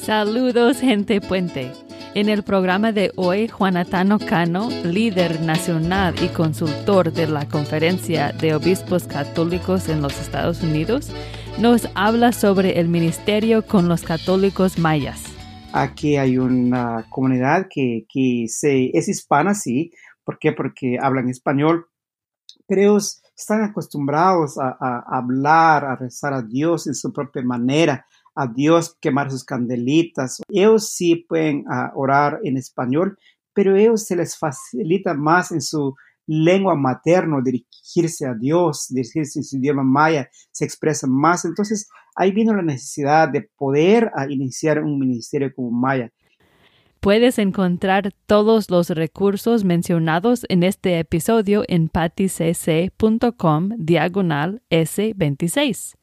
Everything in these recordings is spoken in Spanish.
Saludos, gente puente. En el programa de hoy, Juanatano Cano, líder nacional y consultor de la Conferencia de Obispos Católicos en los Estados Unidos, nos habla sobre el ministerio con los católicos mayas. Aquí hay una comunidad que es hispana, sí. ¿Por qué? Porque hablan español, pero están acostumbrados a hablar, a rezar a Dios en su propia manera, a Dios quemar sus candelitas. Ellos sí pueden orar en español, pero ellos se les facilita más en su lengua materna dirigirse a Dios, dirigirse en su idioma maya, se expresan más. Entonces, ahí vino la necesidad de poder iniciar un ministerio como maya. Puedes encontrar todos los recursos mencionados en este episodio en patticc.com/S26.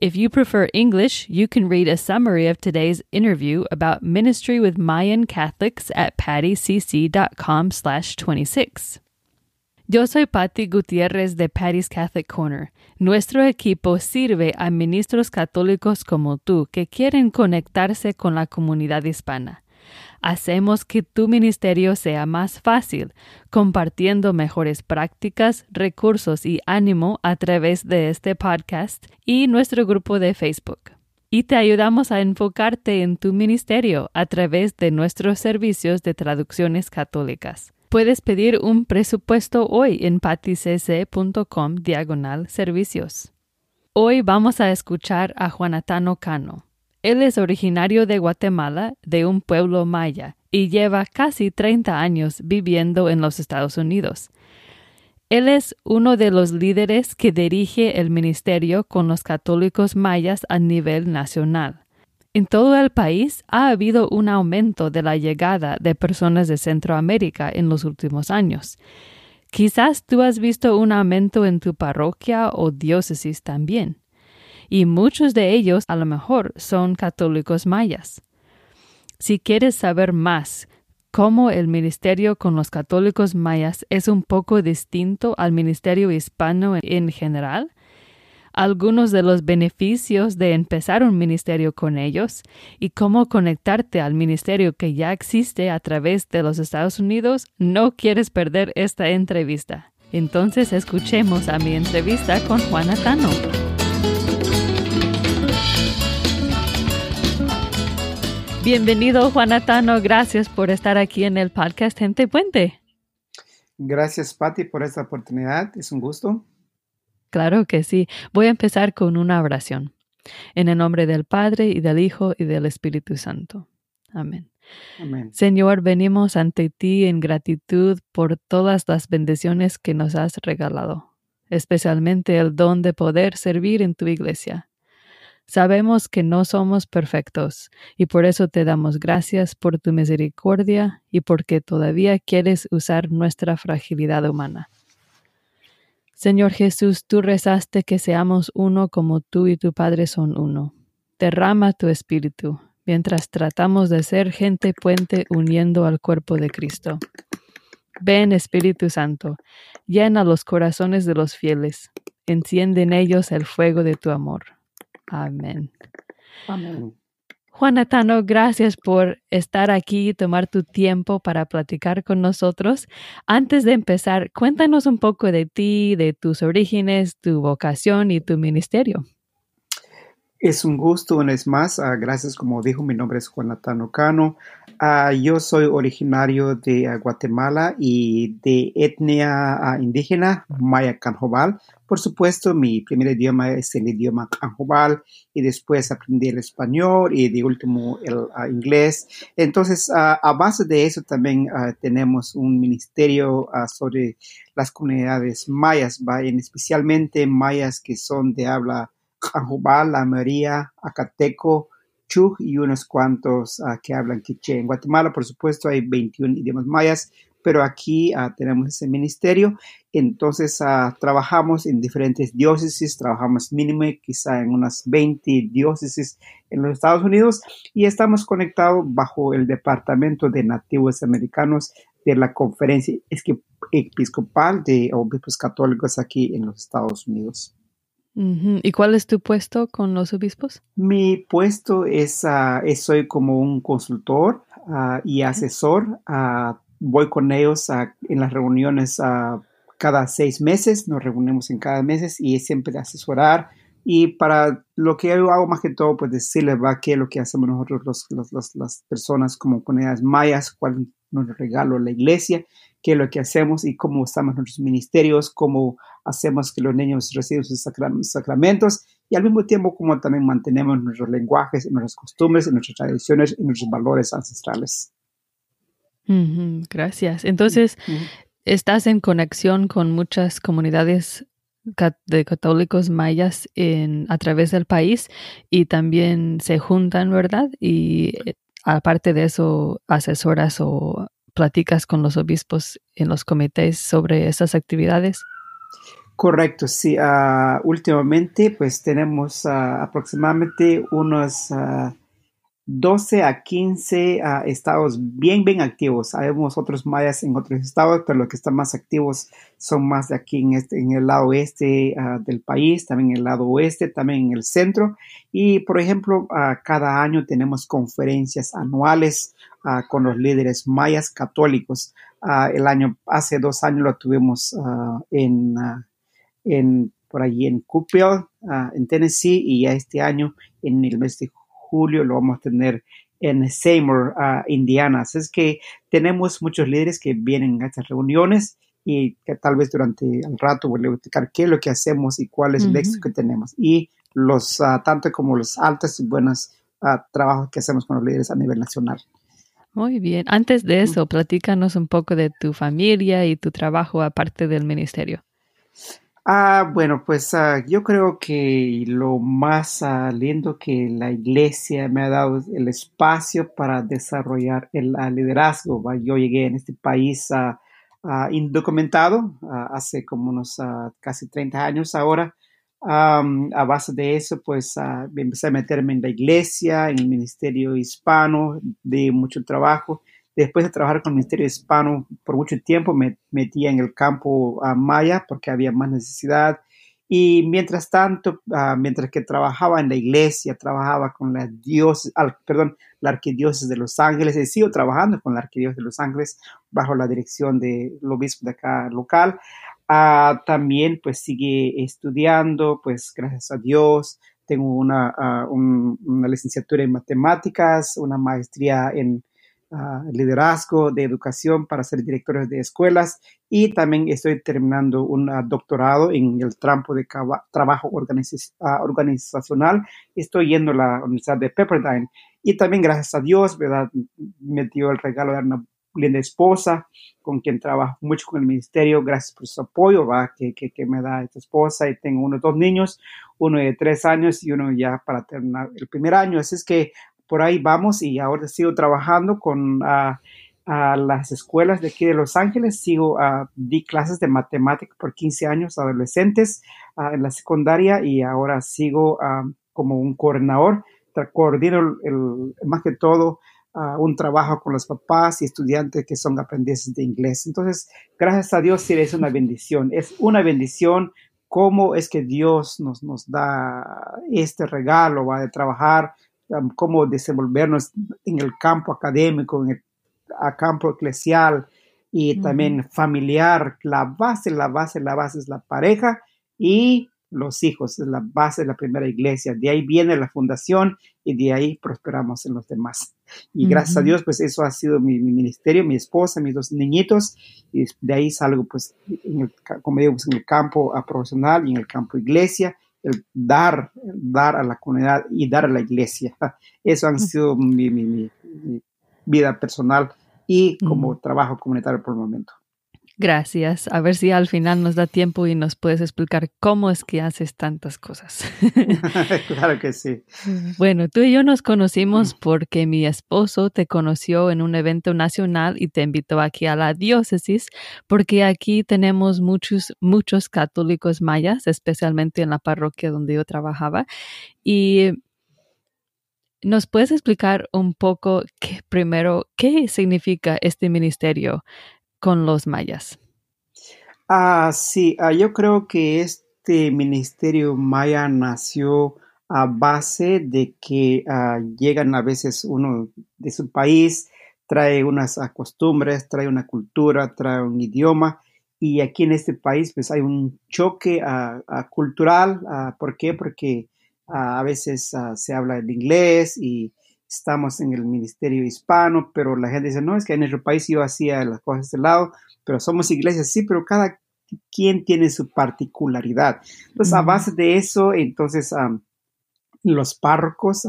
If you prefer English, you can read a summary of today's interview about ministry with Mayan Catholics at patticc.com/26. Yo soy Patty Gutierrez de Patty's Catholic Corner. Nuestro equipo sirve a ministros católicos como tú que quieren conectarse con la comunidad hispana. Hacemos que tu ministerio sea más fácil, compartiendo mejores prácticas, recursos y ánimo a través de este podcast y nuestro grupo de Facebook. Y te ayudamos a enfocarte en tu ministerio a través de nuestros servicios de traducciones católicas. Puedes pedir un presupuesto hoy en patticc.com/servicios. Hoy vamos a escuchar a Juanatano Cano. Él es originario de Guatemala, de un pueblo maya, y lleva casi 30 años viviendo en los Estados Unidos. Él es uno de los líderes que dirige el ministerio con los católicos mayas a nivel nacional. En todo el país ha habido un aumento de la llegada de personas de Centroamérica en los últimos años. Quizás tú has visto un aumento en tu parroquia o diócesis también. Y muchos de ellos, a lo mejor, son católicos mayas. Si quieres saber más cómo el ministerio con los católicos mayas es un poco distinto al ministerio hispano en general, algunos de los beneficios de empezar un ministerio con ellos y cómo conectarte al ministerio que ya existe a través de los Estados Unidos, no quieres perder esta entrevista. Entonces, escuchemos a mi entrevista con Juanatano. Bienvenido, Juanatano. Gracias por estar aquí en el podcast Gente Puente. Gracias, Patty, por esta oportunidad. Es un gusto. Claro que sí. Voy a empezar con una oración. En el nombre del Padre, y del Hijo, y del Espíritu Santo. Amén. Amén. Señor, venimos ante ti en gratitud por todas las bendiciones que nos has regalado, especialmente el don de poder servir en tu iglesia. Sabemos que no somos perfectos y por eso te damos gracias por tu misericordia y porque todavía quieres usar nuestra fragilidad humana. Señor Jesús, tú rezaste que seamos uno como tú y tu Padre son uno. Derrama tu espíritu mientras tratamos de ser gente puente uniendo al cuerpo de Cristo. Ven, Espíritu Santo, llena los corazones de los fieles. Enciende en ellos el fuego de tu amor. Amén. Amén. Juanatano, gracias por estar aquí y tomar tu tiempo para platicar con nosotros. Antes de empezar, cuéntanos un poco de ti, de tus orígenes, tu vocación y tu ministerio. Es un gusto, una vez más. Gracias, como dijo, mi nombre es Juanatano Cano. Yo soy originario de Guatemala y de etnia indígena, maya Q'anjob'al. Por supuesto, mi primer idioma es el idioma Q'anjob'al y después aprendí el español y de último el inglés. Entonces, a base de eso también tenemos un ministerio sobre las comunidades mayas, especialmente mayas que son de habla Q'anjob'al, la María, Akateko, Chuj y unos cuantos que hablan Quiché. En Guatemala, por supuesto, hay 21 idiomas mayas, pero aquí tenemos ese ministerio. Entonces, trabajamos en diferentes diócesis, trabajamos mínimo quizá en unas 20 diócesis en los Estados Unidos y estamos conectados bajo el Departamento de Nativos Americanos de la Conferencia Episcopal de Obispos Católicos aquí en los Estados Unidos. ¿Y cuál es tu puesto con los obispos? Mi puesto es soy como un consultor y asesor. Voy con ellos en las reuniones cada 6 meses. Nos reunimos en cada mes y es siempre asesorar. Y para lo que yo hago más que todo, pues decirles qué es lo que hacemos nosotros las personas como comunidades mayas, cuál nos regalo la iglesia, qué es lo que hacemos y cómo usamos nuestros ministerios, cómo hacemos que los niños reciban sus sacramentos y al mismo tiempo cómo también mantenemos nuestros lenguajes, nuestras costumbres, nuestras tradiciones y nuestros valores ancestrales. Gracias. Entonces, estás en conexión con muchas comunidades de católicos mayas a través del país y también se juntan, ¿verdad? Y aparte de eso, asesoras o platicas con los obispos en los comités sobre esas actividades. Correcto, sí. Últimamente, pues tenemos aproximadamente unos 12 a 15 estados bien activos. Habemos otros mayas en otros estados, pero los que están más activos son más de aquí en el lado este del país, también en el lado oeste, también en el centro. Y, por ejemplo, cada año tenemos conferencias anuales con los líderes mayas católicos. Hace 2 años lo tuvimos por allí en Cookeville, en Tennessee, y ya este año en el mes de julio lo vamos a tener en Seymour, Indiana. Así es que tenemos muchos líderes que vienen a estas reuniones y que tal vez durante el rato voy a explicar qué es lo que hacemos y cuál es el éxito que tenemos. Y los tanto como los altos y buenos trabajos que hacemos con los líderes a nivel nacional. Muy bien. Antes de eso, platícanos un poco de tu familia y tu trabajo aparte del ministerio. Bueno, pues yo creo que lo más lindo que la iglesia me ha dado es el espacio para desarrollar el liderazgo. Yo llegué en este país indocumentado hace como unos casi 30 años ahora. A base de eso, pues empecé a meterme en la iglesia, en el ministerio hispano, de mucho trabajo. Después de trabajar con el Ministerio Hispano por mucho tiempo, me metía en el campo maya porque había más necesidad. Y mientras tanto, mientras que trabajaba en la iglesia, trabajaba con la Arquidiócesis de Los Ángeles, y sigo trabajando con la Arquidiócesis de Los Ángeles bajo la dirección del obispo de acá local. También, pues, sigue estudiando, pues, gracias a Dios. Tengo una licenciatura en matemáticas, una maestría en liderazgo, de educación para ser directores de escuelas y también estoy terminando un doctorado en el campo de trabajo organizacional. Estoy yendo a la Universidad de Pepperdine y también gracias a Dios, ¿verdad? Me dio el regalo de Arna Linda esposa con quien trabajo mucho con el ministerio. Gracias por su apoyo que me da esta esposa y tengo 2 niños, uno de 3 años y uno ya para terminar el primer año. Así es que por ahí vamos y ahora sigo trabajando con las escuelas de aquí de Los Ángeles. Di clases de matemáticas por 15 años a adolescentes en la secundaria y ahora sigo como un coordinador. Coordino más que todo un trabajo con los papás y estudiantes que son aprendices de inglés. Entonces, gracias a Dios, sí, es una bendición. Es una bendición cómo es que Dios nos da este regalo de trabajar, cómo desenvolvernos en el campo académico, en el campo eclesial y también familiar. La base es la pareja y los hijos, es la base de la primera iglesia. De ahí viene la fundación y de ahí prosperamos en los demás. Y gracias a Dios, pues eso ha sido mi ministerio, mi esposa, mis 2 niñitos y de ahí salgo, pues, como digo, pues, en el campo profesional y en el campo iglesia. El dar a la comunidad y dar a la iglesia. Eso han sido mi vida personal y como trabajo comunitario por el momento. Gracias. A ver si al final nos da tiempo y nos puedes explicar cómo es que haces tantas cosas. Claro que sí. Bueno, tú y yo nos conocimos porque mi esposo te conoció en un evento nacional y te invitó aquí a la diócesis porque aquí tenemos muchos católicos mayas, especialmente en la parroquia donde yo trabajaba. Y ¿nos puedes explicar un poco qué significa este ministerio con los mayas? Sí, yo creo que este ministerio maya nació a base de que llegan a veces uno de su país, trae unas costumbres, trae una cultura, trae un idioma, y aquí en este país pues hay un choque cultural. ¿Por qué? Porque a veces se habla el inglés y estamos en el ministerio hispano, pero la gente dice, no, es que en nuestro país yo hacía las cosas de lado, pero somos iglesias, sí, pero cada quien tiene su particularidad. Entonces, a base de eso, entonces los párrocos,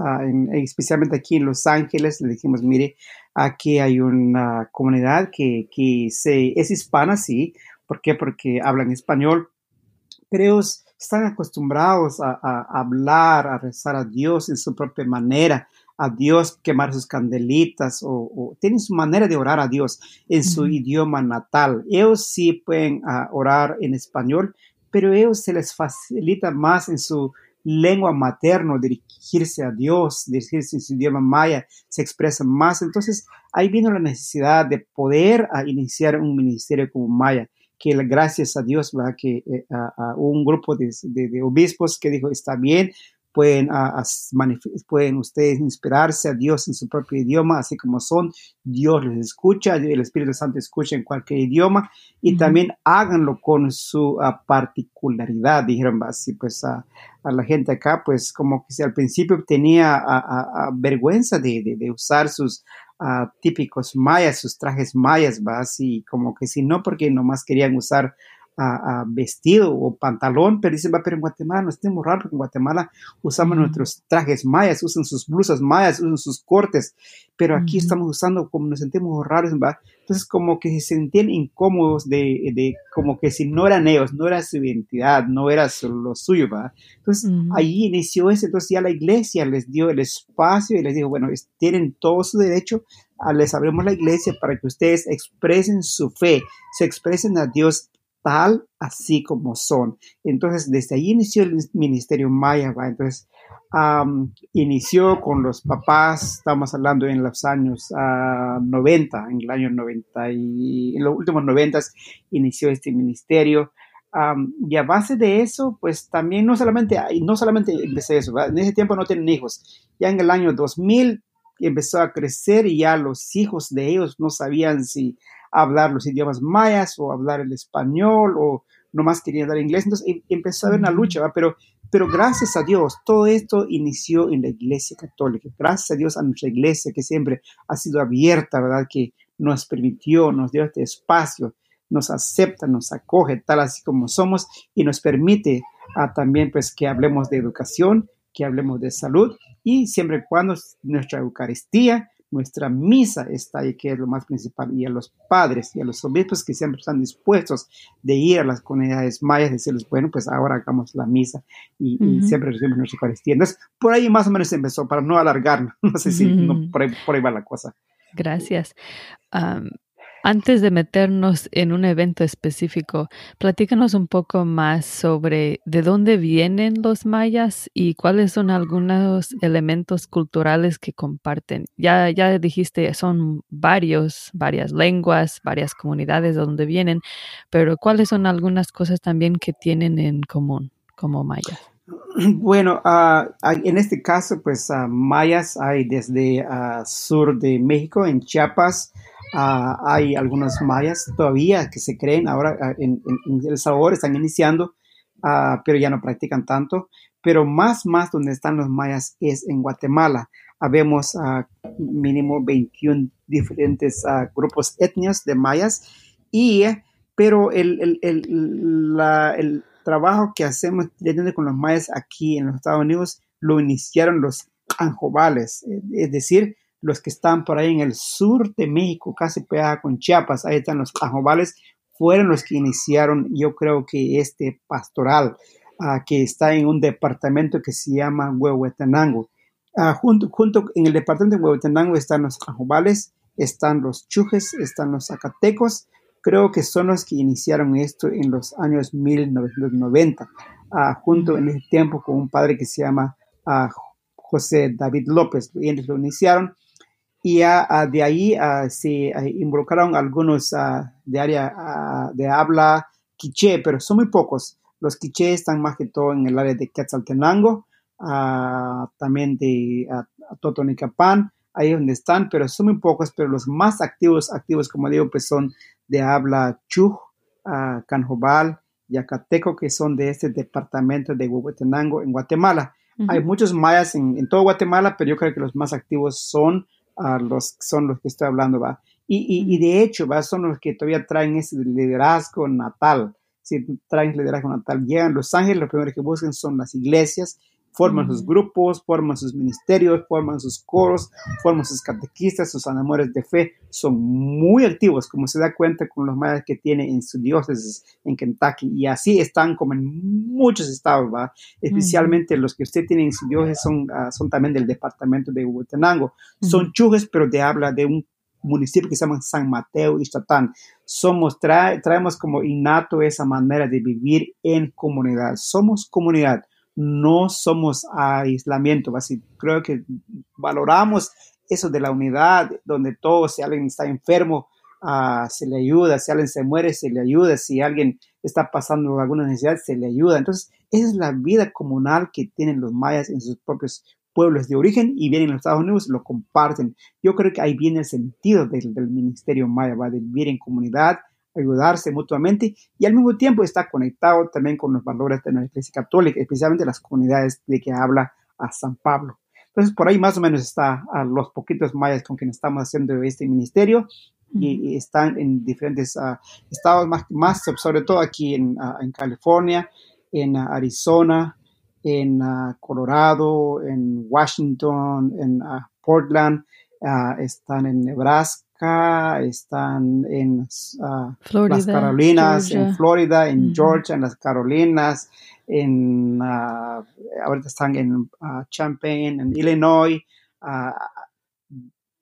especialmente aquí en Los Ángeles, le dijimos, mire, aquí hay una comunidad que es hispana, sí. ¿Por qué? Porque hablan español, pero están acostumbrados a hablar, a rezar a Dios en su propia manera, a Dios quemar sus candelitas, o tienen su manera de orar a Dios en su idioma natal. Ellos sí pueden orar en español, pero ellos se les facilita más en su lengua materna dirigirse a Dios, dirigirse en su idioma maya, se expresan más. Entonces ahí vino la necesidad de poder iniciar un ministerio como maya, que gracias a Dios, ¿verdad?, que un grupo de obispos que dijo, está bien, pueden ustedes inspirarse a Dios en su propio idioma, así como son. Dios les escucha, el Espíritu Santo escucha en cualquier idioma, y también háganlo con su particularidad, dijeron así. Pues a la gente acá, pues como que al principio tenía vergüenza de usar sus típicos mayas, sus trajes mayas, ¿va? Así como que si no, porque nomás querían usar vestido o pantalón, pero dicen, va, pero en Guatemala no estemos raros, porque en Guatemala usamos nuestros trajes mayas, usan sus blusas mayas, usan sus cortes, pero aquí estamos usando como nos sentimos raros, ¿va? Entonces como que se sentían incómodos de como que si no eran ellos, no era su identidad, no era lo suyo, ¿va? Entonces allí inició eso. Entonces ya la iglesia les dio el espacio y les dijo, bueno, tienen todo su derecho, les abrimos la iglesia para que ustedes expresen su fe, se expresen a Dios tal así como son. Entonces, desde ahí inició el ministerio maya, ¿va? Entonces, inició con los papás, estamos hablando en los años 90, en el año 90 y en los últimos 90 inició este ministerio. Y a base de eso, pues también no solamente empecé eso, ¿va? En ese tiempo no tenían hijos. Ya en el año 2000 empezó a crecer y ya los hijos de ellos no sabían si hablar los idiomas mayas o hablar el español, o nomás quería hablar inglés. Entonces empezó a haber una lucha, ¿va? Pero gracias a Dios, todo esto inició en la Iglesia Católica. Gracias a Dios a nuestra Iglesia, que siempre ha sido abierta, ¿verdad? Que nos permitió, nos dio este espacio, nos acepta, nos acoge tal así como somos, y nos permite también pues que hablemos de educación, que hablemos de salud, y siempre y cuando nuestra Eucaristía, nuestra misa está ahí, que es lo más principal, y a los padres y a los obispos que siempre están dispuestos de ir a las comunidades mayas, decirles, bueno, pues ahora hagamos la misa y siempre recibimos nuestra Eucaristía. Entonces, por ahí más o menos empezó, para no alargarnos, no sé si por ahí va la cosa. Gracias. Antes de meternos en un evento específico, platícanos un poco más sobre de dónde vienen los mayas y cuáles son algunos elementos culturales que comparten. Ya dijiste, son varias lenguas, varias comunidades de donde vienen, pero ¿cuáles son algunas cosas también que tienen en común como mayas? Bueno, en este caso, pues mayas hay desde sur de México, en Chiapas. Hay algunos mayas todavía que se creen ahora en El Salvador, están iniciando, pero ya no practican tanto. Pero más donde están los mayas es en Guatemala. Habemos mínimo 21 diferentes grupos etnias de mayas, pero el trabajo que hacemos con los mayas aquí en los Estados Unidos lo iniciaron los Q'anjob'ales, es decir, los que están por ahí en el sur de México, casi pegada con Chiapas, ahí están los Q'anjob'ales, fueron los que iniciaron, yo creo que este pastoral, que está en un departamento que se llama Huehuetenango. Junto en el departamento de Huehuetenango están los Q'anjob'ales, están los Chujes, están los Akatecos. Creo que son los que iniciaron esto en los años 1990, junto en ese tiempo con un padre que se llama José David López, y ellos lo iniciaron. Y de ahí se involucraron algunos de habla Quiché, pero son muy pocos. Los Quiché están más que todo en el área de Quetzaltenango, también de Totonicapán, ahí donde están, pero son muy pocos. Pero los más activos, como digo, pues son de habla Chuj, Q'anjob'al y Akateko, que son de este departamento de Huehuetenango en Guatemala. Uh-huh. Hay muchos mayas en todo Guatemala, pero yo creo que los más activos son los que estoy hablando, ¿va? Y de hecho, ¿va? Son los que todavía traen ese liderazgo natal. Si traen liderazgo natal, llegan a Los Ángeles, lo primero que buscan son las iglesias, forman sus grupos, forman sus ministerios, forman sus coros, forman sus catequistas, sus enamores de fe. Son muy activos, como se da cuenta con los mayas que tiene en su diócesis en Kentucky, y así están como en muchos estados, ¿va? Especialmente los que usted tiene en su diócesis son también del departamento de Huehuetenango. Son chujes, pero te habla de un municipio que se llama San Mateo y Xtatán. Traemos como innato esa manera de vivir en comunidad. Somos comunidad, no somos aislamiento. Así creo que valoramos eso de la unidad, donde todos, si alguien está enfermo, se le ayuda, si alguien se muere, se le ayuda, si alguien está pasando alguna necesidad, se le ayuda. Entonces, esa es la vida comunal que tienen los mayas en sus propios pueblos de origen, y vienen a los Estados Unidos, lo comparten. Yo creo que ahí viene el sentido del Ministerio Maya, ¿va? De vivir en comunidad, ayudarse mutuamente, y al mismo tiempo está conectado también con los valores de la Iglesia Católica, especialmente las comunidades de que habla a San Pablo. Entonces, por ahí más o menos está a los poquitos mayas con quienes estamos haciendo este ministerio, y están en diferentes estados, más sobre todo aquí en California, en Arizona, en Colorado, en Washington, en Portland, están en Nebraska, están en Florida, las Carolinas, Georgia. En Florida, en Georgia, en las Carolinas, ahorita están en Champaign, en Illinois.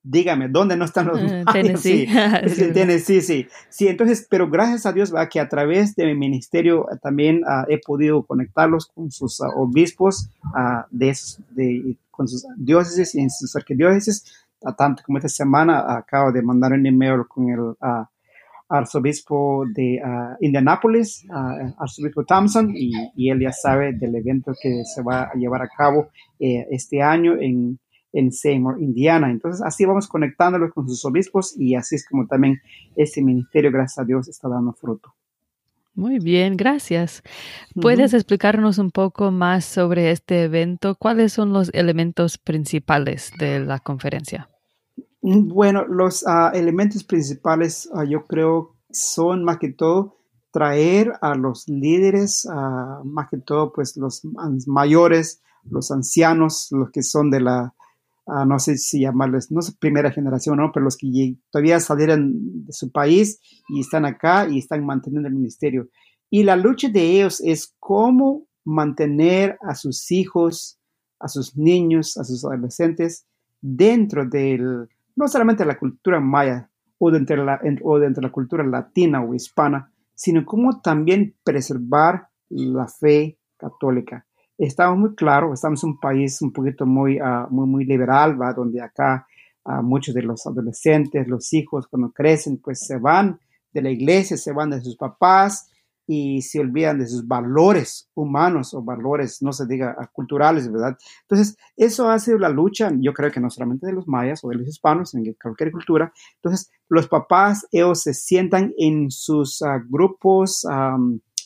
Dígame, ¿dónde no están los mayas? Tennessee. Sí, Tennessee, sí. Sí, entonces, pero gracias a Dios, va, que a través de mi ministerio también he podido conectarlos con sus obispos, con sus diócesis y en sus arquidiócesis. Tanto como esta semana acabo de mandar un email con el arzobispo de Indianápolis, arzobispo Thompson, y él ya sabe del evento que se va a llevar a cabo este año en Seymour, Indiana. Entonces, así vamos conectándolos con sus obispos, y así es como también este ministerio, gracias a Dios, está dando fruto. Muy bien, gracias. ¿Puedes explicarnos un poco más sobre este evento? ¿Cuáles son los elementos principales de la conferencia? Bueno, los elementos principales yo creo son más que todo traer a los líderes, más que todo pues los mayores, los ancianos, los que son de la no sé si llamarles, no sé, primera generación, ¿no? Pero los que todavía salieron de su país y están acá y están manteniendo el ministerio. Y la lucha de ellos es cómo mantener a sus hijos, a sus niños, a sus adolescentes dentro del, no solamente la cultura maya o dentro de la cultura latina o hispana, sino cómo también preservar la fe católica. Estamos muy claros, estamos en un país un poquito muy liberal, ¿va? Donde acá muchos de los adolescentes, los hijos, cuando crecen, pues se van de la iglesia, se van de sus papás y se olvidan de sus valores humanos o valores, no se diga, culturales, ¿verdad? Entonces, eso ha sido la lucha, yo creo que no solamente de los mayas o de los hispanos, en cualquier cultura. Entonces, los papás, ellos se sientan en sus grupos,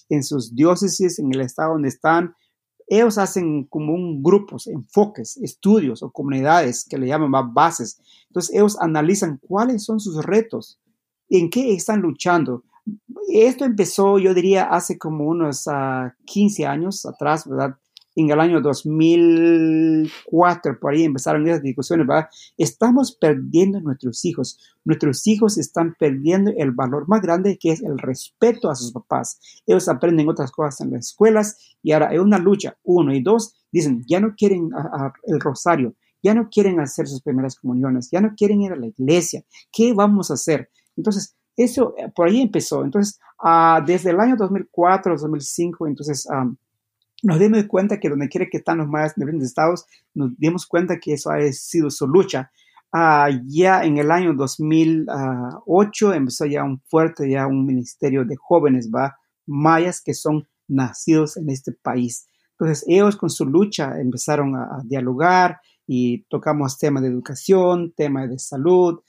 en sus diócesis, en el estado donde están. Ellos hacen como un grupos, enfoques, estudios o comunidades que le llaman más bases. Entonces ellos analizan cuáles son sus retos, en qué están luchando. Esto empezó, yo diría, hace como unos 15 años atrás, ¿verdad? En el año 2004, por ahí empezaron esas discusiones, ¿verdad? Estamos perdiendo nuestros hijos. Nuestros hijos están perdiendo el valor más grande, que es el respeto a sus papás. Ellos aprenden otras cosas en las escuelas, y ahora hay una lucha. Uno y dos dicen, ya no quieren el rosario, ya no quieren hacer sus primeras comuniones, ya no quieren ir a la iglesia. ¿Qué vamos a hacer? Entonces, eso por ahí empezó. Entonces, desde el año 2004, 2005, entonces... nos dimos cuenta que donde quiera que están los mayas en diferentes estados, nos dimos cuenta que eso ha sido su lucha. Ya en el año 2008 empezó ya un ministerio de jóvenes, ¿va? Mayas, que son nacidos en este país. Entonces ellos con su lucha empezaron a dialogar y tocamos temas de educación, temas de salud,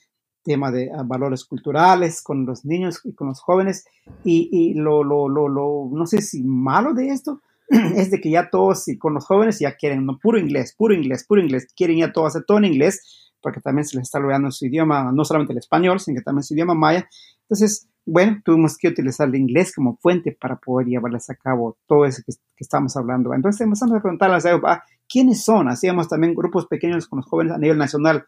temas de valores culturales con los niños y con los jóvenes. Y lo no sé si malo de esto es de que ya todos y con los jóvenes ya quieren no, puro inglés, quieren ya todos hacer todo en inglés porque también se les está olvidando su idioma, no solamente el español, sino que también su idioma maya. Entonces, bueno, tuvimos que utilizar el inglés como fuente para poder llevarles a cabo todo eso que estamos hablando. Entonces empezamos a preguntarles a ellos, ¿quiénes son? Hacíamos también grupos pequeños con los jóvenes a nivel nacional.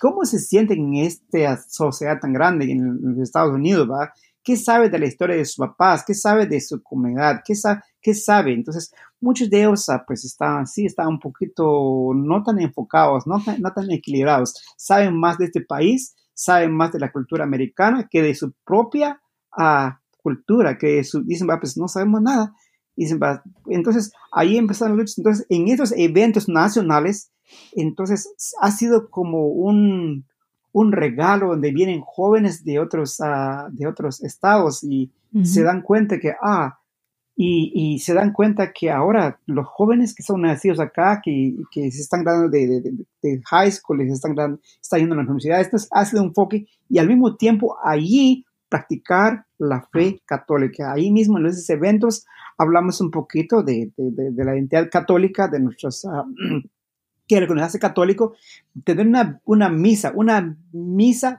¿Cómo se sienten en esta sociedad tan grande en los Estados Unidos? ¿Qué sabe de la historia de sus papás? ¿Qué sabe de su comunidad? ¿Qué sabe? Entonces, muchos de ellos pues estaban un poquito no tan enfocados, no tan equilibrados. Saben más de este país, saben más de la cultura americana que de su propia cultura, dicen, pues no sabemos nada. Dicen, entonces, ahí empezaron las luchas. Entonces, en estos eventos nacionales, entonces, ha sido como un regalo donde vienen jóvenes de otros estados y uh-huh. se dan cuenta que, y se dan cuenta que ahora los jóvenes que son nacidos acá, que se están graduando de high school, y se están yendo a las universidades, entonces ha sido un enfoque y al mismo tiempo allí practicar la fe católica. Ahí mismo en esos eventos hablamos un poquito de la identidad católica, de nuestros... que reconoce católico, tener una misa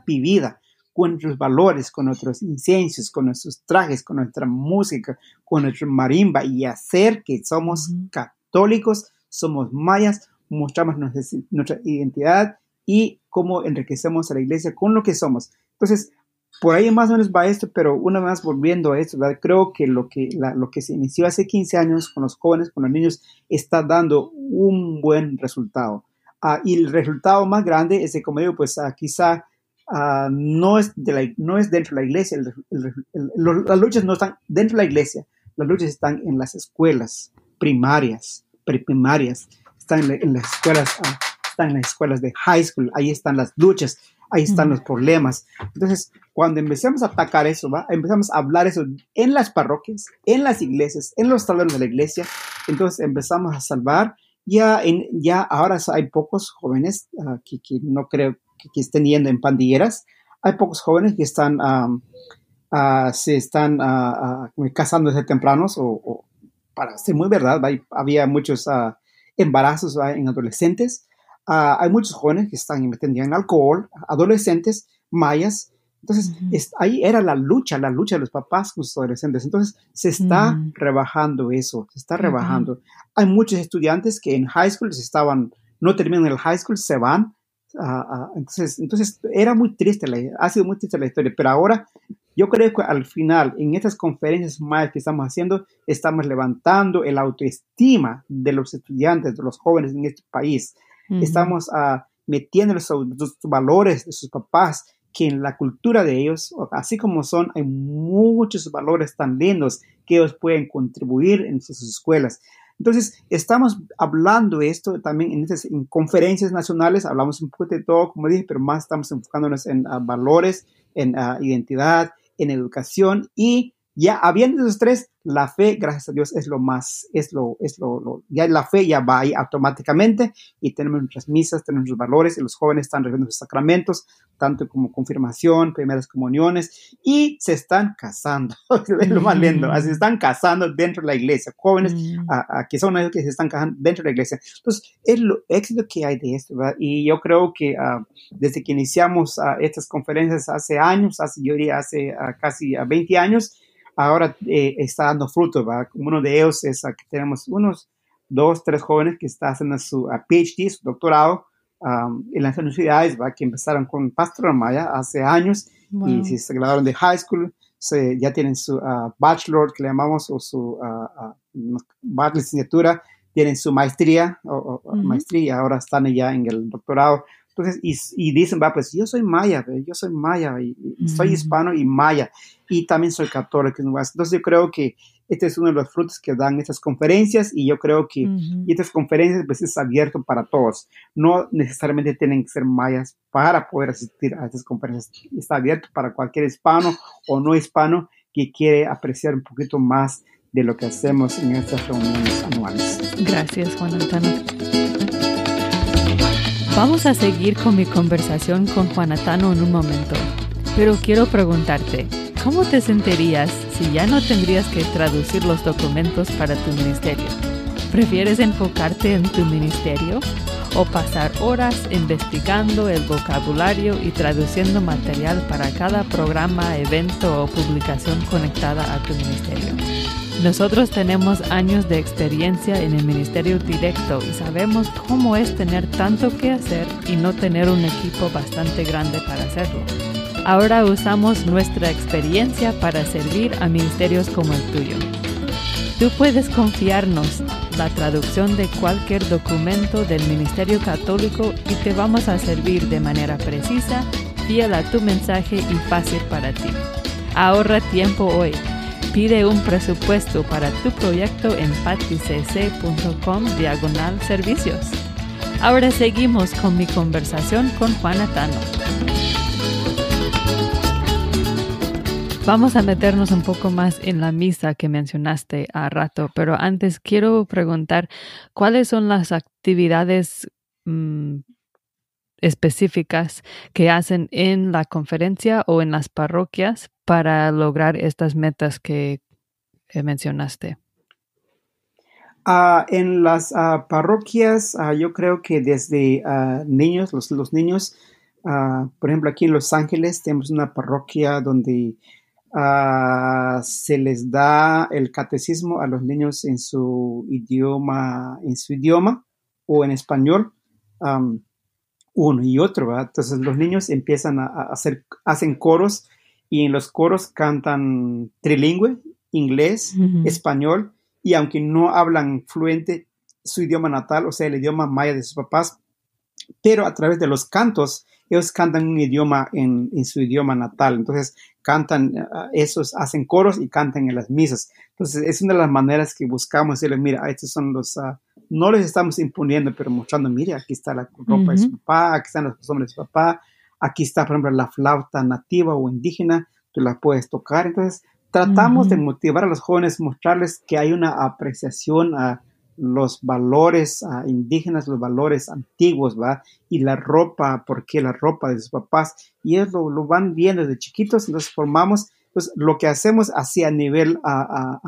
vivida, con nuestros valores, con nuestros inciensos, con nuestros trajes, con nuestra música, con nuestro marimba, y hacer que somos católicos, somos mayas, mostramos nuestra identidad y cómo enriquecemos a la iglesia con lo que somos. Entonces, por ahí más o menos va esto, pero una vez volviendo a esto, ¿verdad? Creo que lo que se inició hace 15 años con los jóvenes, con los niños, está dando un buen resultado. Y el resultado más grande es que, como digo, pues quizá no es dentro de la iglesia, las luchas no están dentro de la iglesia, las luchas están en las escuelas primarias, preprimarias, están en las escuelas, están en las escuelas de high school, ahí están las luchas. Ahí están los problemas. Entonces, cuando empezamos a atacar eso, empezamos a hablar eso en las parroquias, en las iglesias, en los salones de la iglesia, entonces empezamos a salvar. Ya ahora hay pocos jóvenes que no creo que estén yendo en pandilleras. Hay pocos jóvenes que están se están casando desde tempranos o para ser muy verdad, había muchos embarazos en adolescentes. Hay muchos jóvenes que están metiendo en alcohol, adolescentes, mayas. Entonces, ahí era la lucha de los papás con sus adolescentes. Entonces, se está rebajando eso, se está rebajando. Uh-huh. Hay muchos estudiantes que en high school no terminan el high school, se van. Entonces, era muy triste, ha sido muy triste la historia. Pero ahora, yo creo que al final, en estas conferencias mayas que estamos haciendo, estamos levantando el autoestima de los estudiantes, de los jóvenes en este país. Estamos metiendo los valores de sus papás, que en la cultura de ellos, así como son, hay muchos valores tan lindos que ellos pueden contribuir en sus escuelas. Entonces, estamos hablando esto también en conferencias nacionales, hablamos un poco de todo, como dije, pero más estamos enfocándonos en valores, en identidad, en educación y ya habiendo esos tres, la fe, gracias a Dios, ya la fe ya va ahí automáticamente y tenemos nuestras misas, tenemos nuestros valores y los jóvenes están recibiendo sus sacramentos, tanto como confirmación, primeras comuniones y se están casando, es lo más lindo, se están casando dentro de la iglesia, jóvenes que son ellos que se están casando dentro de la iglesia. Entonces, es lo éxito que hay de esto, ¿verdad? Y yo creo que desde que iniciamos estas conferencias hace años, hace casi 20 años, ahora está dando fruto, ¿verdad? Uno de ellos es que tenemos unos 2, 3 jóvenes que están haciendo su PhD, su doctorado en las universidades, ¿verdad? Que empezaron con pastora maya hace años y se graduaron de high school, ya tienen su bachelor, que le llamamos, o su licenciatura, tienen su maestría, maestría, ahora están ya en el doctorado. Entonces, y dicen, pues yo soy maya, y soy hispano y maya, y también soy católico. Entonces, yo creo que este es uno de los frutos que dan estas conferencias, y yo creo que estas conferencias pues, es abierto para todos. No necesariamente tienen que ser mayas para poder asistir a estas conferencias. Está abierto para cualquier hispano o no hispano que quiere apreciar un poquito más de lo que hacemos en estas reuniones anuales. Gracias, Juanatano. Vamos a seguir con mi conversación con Juanatano en un momento, pero quiero preguntarte, ¿cómo te sentirías si ya no tendrías que traducir los documentos para tu ministerio? ¿Prefieres enfocarte en tu ministerio o pasar horas investigando el vocabulario y traduciendo material para cada programa, evento o publicación conectada a tu ministerio? Nosotros tenemos años de experiencia en el ministerio directo y sabemos cómo es tener tanto que hacer y no tener un equipo bastante grande para hacerlo. Ahora usamos nuestra experiencia para servir a ministerios como el tuyo. Tú puedes confiarnos la traducción de cualquier documento del Ministerio Católico y te vamos a servir de manera precisa, fiel a tu mensaje y fácil para ti. Ahorra tiempo hoy. Pide un presupuesto para tu proyecto en patticc.com/servicios. Ahora seguimos con mi conversación con Juanatano. Vamos a meternos un poco más en la misa que mencionaste a rato, pero antes quiero preguntar, ¿cuáles son las actividades específicas que hacen en la conferencia o en las parroquias para lograr estas metas que mencionaste? En las parroquias, yo creo que desde niños, los niños, por ejemplo, aquí en Los Ángeles tenemos una parroquia donde se les da el catecismo a los niños en su idioma, o en español, uno y otro, ¿verdad? Entonces los niños empiezan hacen coros y en los coros cantan trilingüe, inglés, español, y aunque no hablan fluente su idioma natal, o sea, el idioma maya de sus papás, pero a través de los cantos ellos cantan un idioma en su idioma natal. Entonces cantan, esos hacen coros y cantan en las misas. Entonces es una de las maneras que buscamos decirles, mira, estos son los, no les estamos imponiendo, pero mostrando, mira, aquí está la ropa de su papá, aquí están los costumbres de su papá, aquí está, por ejemplo, la flauta nativa o indígena, tú la puedes tocar. Entonces tratamos de motivar a los jóvenes, mostrarles que hay una apreciación a los valores indígenas, los valores antiguos, ¿verdad? Y la ropa, porque la ropa de sus papás, y ellos lo van viendo desde chiquitos. Entonces formamos, pues, lo que hacemos así a nivel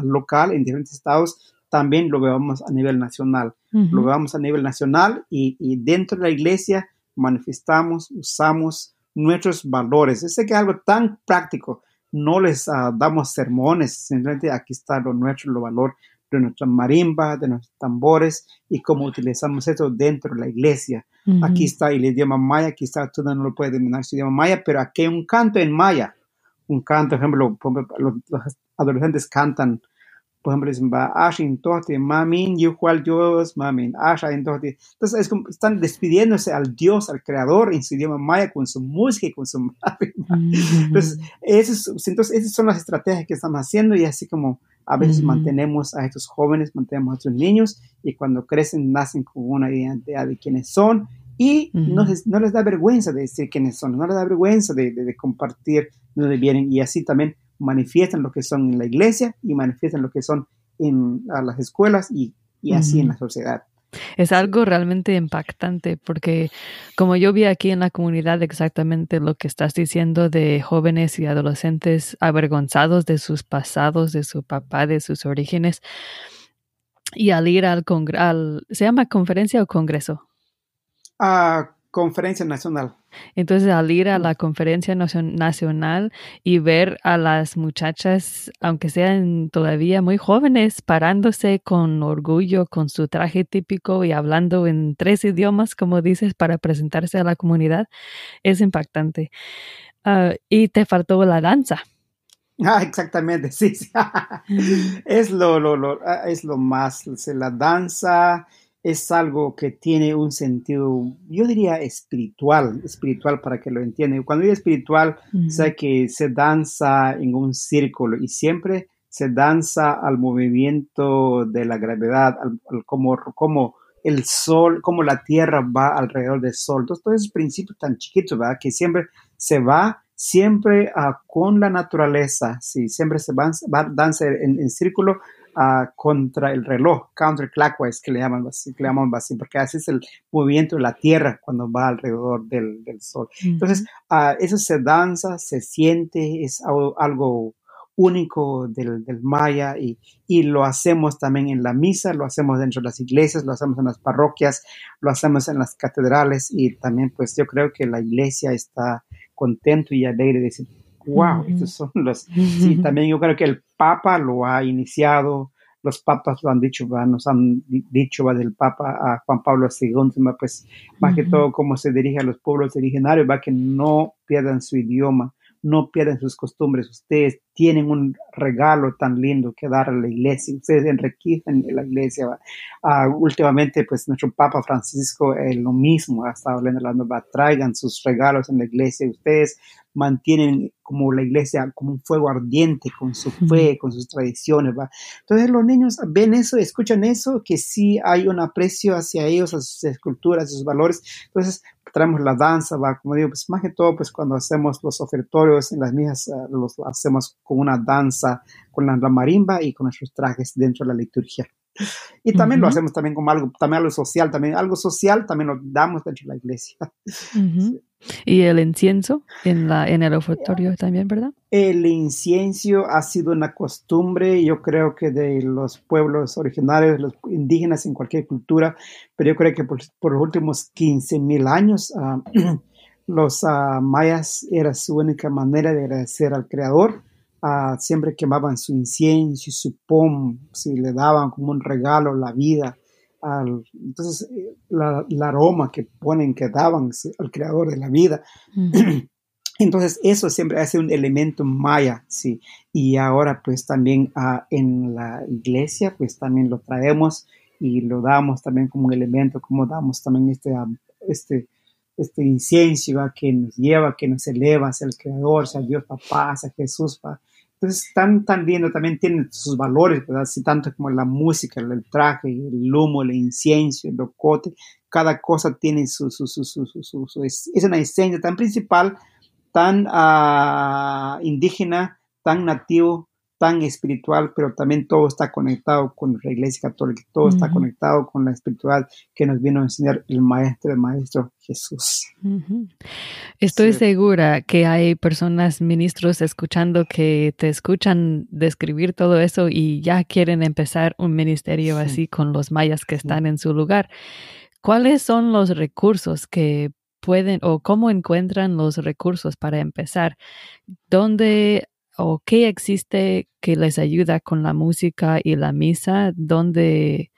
local en diferentes estados, también lo llevamos a nivel nacional, lo llevamos a nivel nacional, y dentro de la iglesia manifestamos, usamos nuestros valores. Yo sé que es algo tan práctico, no les damos sermones, simplemente aquí está lo nuestro, lo valor de nuestras marimbas, de nuestros tambores y cómo utilizamos eso dentro de la iglesia. Aquí está el idioma maya, aquí está, tú no lo puedes denominar su idioma maya, pero aquí hay un canto en maya, un canto, por ejemplo, los adolescentes cantan, por ejemplo, dicen, entonces es como están despidiéndose al Dios, al Creador, en su idioma maya, con su música y con su entonces esas son las estrategias que estamos haciendo, y así como a veces mantenemos a estos jóvenes, mantenemos a estos niños, y cuando crecen nacen con una idea de quiénes son, y no les da vergüenza de decir quiénes son, no les da vergüenza de compartir de dónde vienen, y así también manifiestan lo que son en la iglesia y manifiestan lo que son en las escuelas y así en la sociedad. Es algo realmente impactante, porque como yo vi aquí en la comunidad exactamente lo que estás diciendo de jóvenes y adolescentes avergonzados de sus pasados, de su papá, de sus orígenes, y al ir al ¿se llama conferencia o congreso? Conferencia nacional. Entonces, al ir a la conferencia nacional y ver a las muchachas, aunque sean todavía muy jóvenes, parándose con orgullo, con su traje típico y hablando en 3 idiomas, como dices, para presentarse a la comunidad, es impactante. Y te faltó la danza. Exactamente, sí. Es lo más, la danza. Es algo que tiene un sentido, yo diría, espiritual para que lo entiendan. Cuando digo espiritual, sé que se danza en un círculo y siempre se danza al movimiento de la gravedad, como el sol, como la tierra va alrededor del sol. Entonces, todos esos principios tan chiquitos, ¿verdad? Que siempre se va, siempre con la naturaleza, sí, siempre se va danza en círculo, contra el reloj, counterclockwise, que le llaman así, porque así es el movimiento de la Tierra cuando va alrededor del Sol. Uh-huh. Entonces, eso se danza, se siente, es algo único del maya, y lo hacemos también en la misa, lo hacemos dentro de las iglesias, lo hacemos en las parroquias, lo hacemos en las catedrales, y también pues yo creo que la iglesia está contento y alegre de decir, wow, estos son los... Sí, también yo creo que el Papa lo ha iniciado, los papas lo han dicho, nos han dicho del Papa a Juan Pablo II, pues más que todo cómo se dirige a los pueblos originarios, va que no pierdan su idioma, no pierdan sus costumbres. Ustedes tienen un regalo tan lindo que dar a la iglesia. Ustedes enriquecen la iglesia. Últimamente, pues, nuestro Papa Francisco lo mismo ha estado hablando. Traigan sus regalos en la iglesia. Ustedes mantienen como la iglesia, como un fuego ardiente con su fe, con sus tradiciones. ¿Va? Entonces, los niños ven eso, escuchan eso, que sí hay un aprecio hacia ellos, a sus esculturas, a sus valores. Entonces, traemos la danza, ¿va? Como digo, pues, más que todo, pues, cuando hacemos los ofertorios en las misas, los hacemos con una danza, con la marimba y con nuestros trajes dentro de la liturgia. Y también lo hacemos también como algo social, también lo damos dentro de la iglesia. Sí. Y el incienso en el ofertorio también, ¿verdad? El incienso ha sido una costumbre, yo creo que de los pueblos originarios, los indígenas en cualquier cultura, pero yo creo que por los últimos 15,000 años los mayas era su única manera de agradecer al Creador. Siempre quemaban su incienso y su pom, si le daban como un regalo la vida. Entonces, el aroma que ponen, que daban al Creador de la vida. Entonces, eso siempre hace un elemento maya, sí. Y ahora, pues, también en la iglesia, pues, también lo traemos y lo damos también como un elemento, como damos también este incienso, ¿va? Que nos lleva, que nos eleva hacia el Creador, hacia Dios Papá, hacia Jesús, ¿va? Entonces están tan viendo, también tienen sus valores, ¿verdad? Así tanto como la música, el traje, el humo, el incienso, el locote, cada cosa tiene su es una esencia tan principal, tan indígena, tan nativo, tan espiritual, pero también todo está conectado con la Iglesia Católica, todo está conectado con la espiritualidad que nos vino a enseñar el Maestro Jesús. Estoy segura que hay personas, ministros escuchando, que te escuchan describir todo eso y ya quieren empezar un ministerio así con los mayas que están en su lugar. ¿Cuáles son los recursos que pueden, o cómo encuentran los recursos para empezar? ¿Dónde o qué existe que les ayuda con la música y la misa? ¿Dónde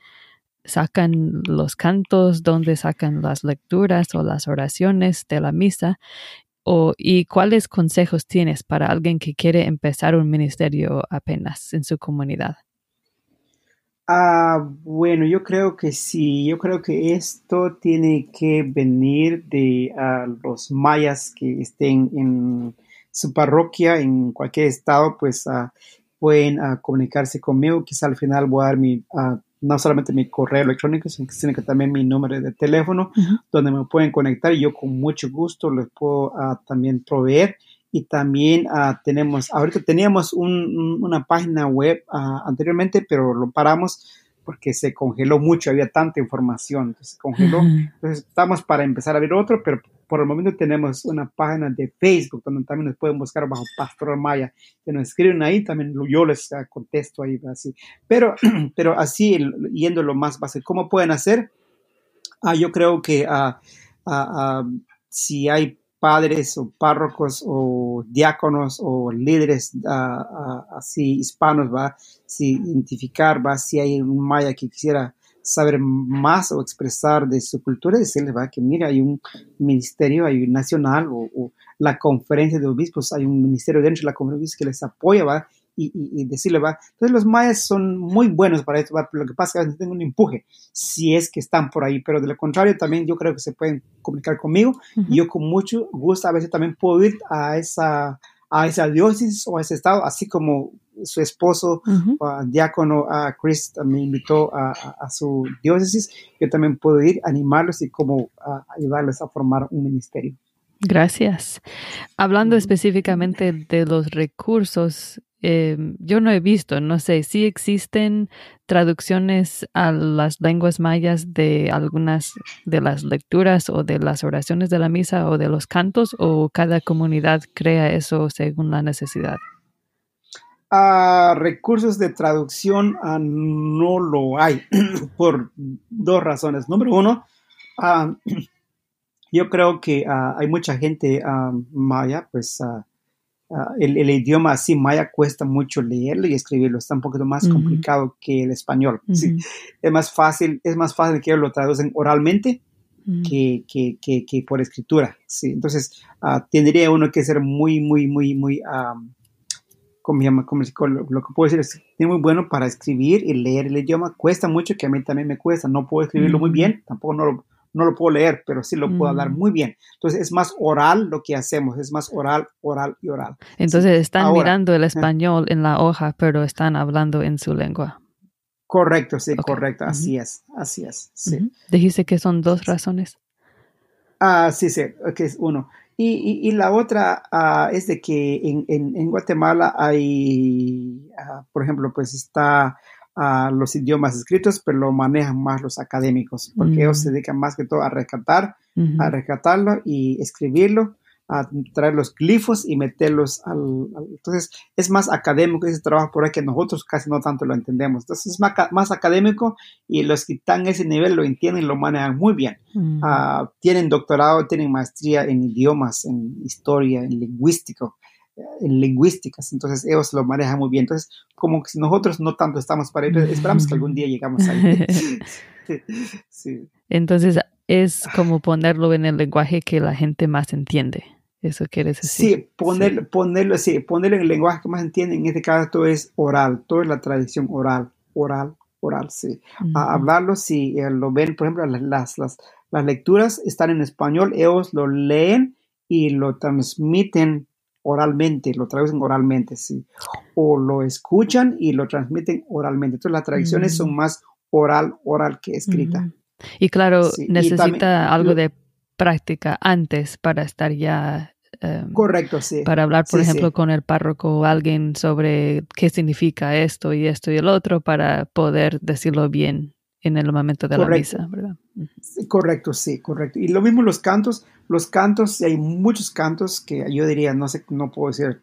sacan los cantos? ¿Dónde sacan las lecturas o las oraciones de la misa? ¿Y cuáles consejos tienes para alguien que quiere empezar un ministerio apenas en su comunidad? Bueno, yo creo que sí. Yo creo que esto tiene que venir de los mayas que estén en su parroquia, en cualquier estado, pues pueden comunicarse conmigo. Quizá al final voy a dar no solamente mi correo electrónico, sino que también mi número de teléfono, donde me pueden conectar, y yo con mucho gusto les puedo también proveer. Y también teníamos una página web anteriormente, pero lo paramos porque se congeló mucho, había tanta información, entonces se congeló. Entonces estamos para empezar a abrir otro, pero por el momento tenemos una página de Facebook donde también nos pueden buscar bajo Pastor Maya. Que nos escriben ahí, también yo les contesto ahí. Así. Pero así, yendo lo más básico, ¿cómo pueden hacer? Yo creo que si hay padres o párrocos o diáconos o líderes así hispanos, ¿va? Si identificar, ¿va? Si hay un maya que quisiera saber más o expresar de su cultura, decirles, ¿va? Que mira, hay un ministerio, hay un nacional, o la Conferencia de Obispos, hay un ministerio dentro de la Conferencia de Obispos que les apoya, ¿va? Y decirle, ¿va? Entonces los mayas son muy buenos para esto, ¿va? Lo que pasa es que tienen un empuje, si es que están por ahí, pero de lo contrario también yo creo que se pueden comunicar conmigo, y yo con mucho gusto a veces también puedo ir a esa diócesis o a ese estado, así como su esposo, diácono Chris, me invitó a su diócesis. Yo también puedo ir, animarlos y como ayudarles a formar un ministerio. Gracias. Hablando específicamente de los recursos, yo no he visto, no sé, ¿sí existen traducciones a las lenguas mayas de algunas de las lecturas o de las oraciones de la misa o de los cantos, o cada comunidad crea eso según la necesidad? Recursos de traducción no lo hay por dos razones. Número uno, yo creo que hay mucha gente maya, pues el idioma así maya cuesta mucho leerlo y escribirlo, está un poquito más complicado que el español. Sí, es más fácil que ellos lo traducen oralmente que por escritura. Sí, entonces tendría uno que ser muy lo que puedo decir es muy bueno para escribir y leer el idioma. Cuesta mucho, que a mí también me cuesta, no puedo escribirlo muy bien, tampoco no lo puedo leer, pero sí lo puedo hablar muy bien. Entonces es más oral lo que hacemos, es más oral. Entonces están mirando el español en la hoja, pero están hablando en su lengua. Correcto, sí, okay. Correcto, así es. Sí. Dijiste que son dos razones. Sí, que es uno. Y la otra es de que en Guatemala hay, por ejemplo, pues está los idiomas escritos, pero lo manejan más los académicos, porque ellos se dedican más que todo a rescatarlo y escribirlo, a traer los glifos y meterlos al... Entonces, es más académico ese trabajo, por ahí que nosotros casi no tanto lo entendemos. Entonces, es más académico, y los que están en ese nivel lo entienden, lo manejan muy bien. Tienen doctorado, tienen maestría en idiomas, en historia, en lingüísticas, entonces ellos lo manejan muy bien. Entonces, como que nosotros no tanto estamos para ellos, esperamos que algún día llegamos ahí. Sí. Entonces, es como ponerlo en el lenguaje que la gente más entiende. ¿Eso quieres decir? Sí, ponerlo en el lenguaje que más entienden. En este caso, todo es oral, todo es la tradición oral, sí. Hablarlo, si lo ven, por ejemplo, las lecturas están en español, ellos lo leen y lo transmiten oralmente, lo traducen oralmente, sí. O lo escuchan y lo transmiten oralmente. Entonces, las tradiciones son más oral que escrita. Y claro, sí, necesita y también algo de práctica antes para estar ya... correcto, sí. Para hablar, por ejemplo, con el párroco o alguien sobre qué significa esto y el otro, para poder decirlo bien en el momento de la misa, ¿verdad? Sí, correcto. Y lo mismo los cantos, hay muchos cantos que yo diría, no puedo decir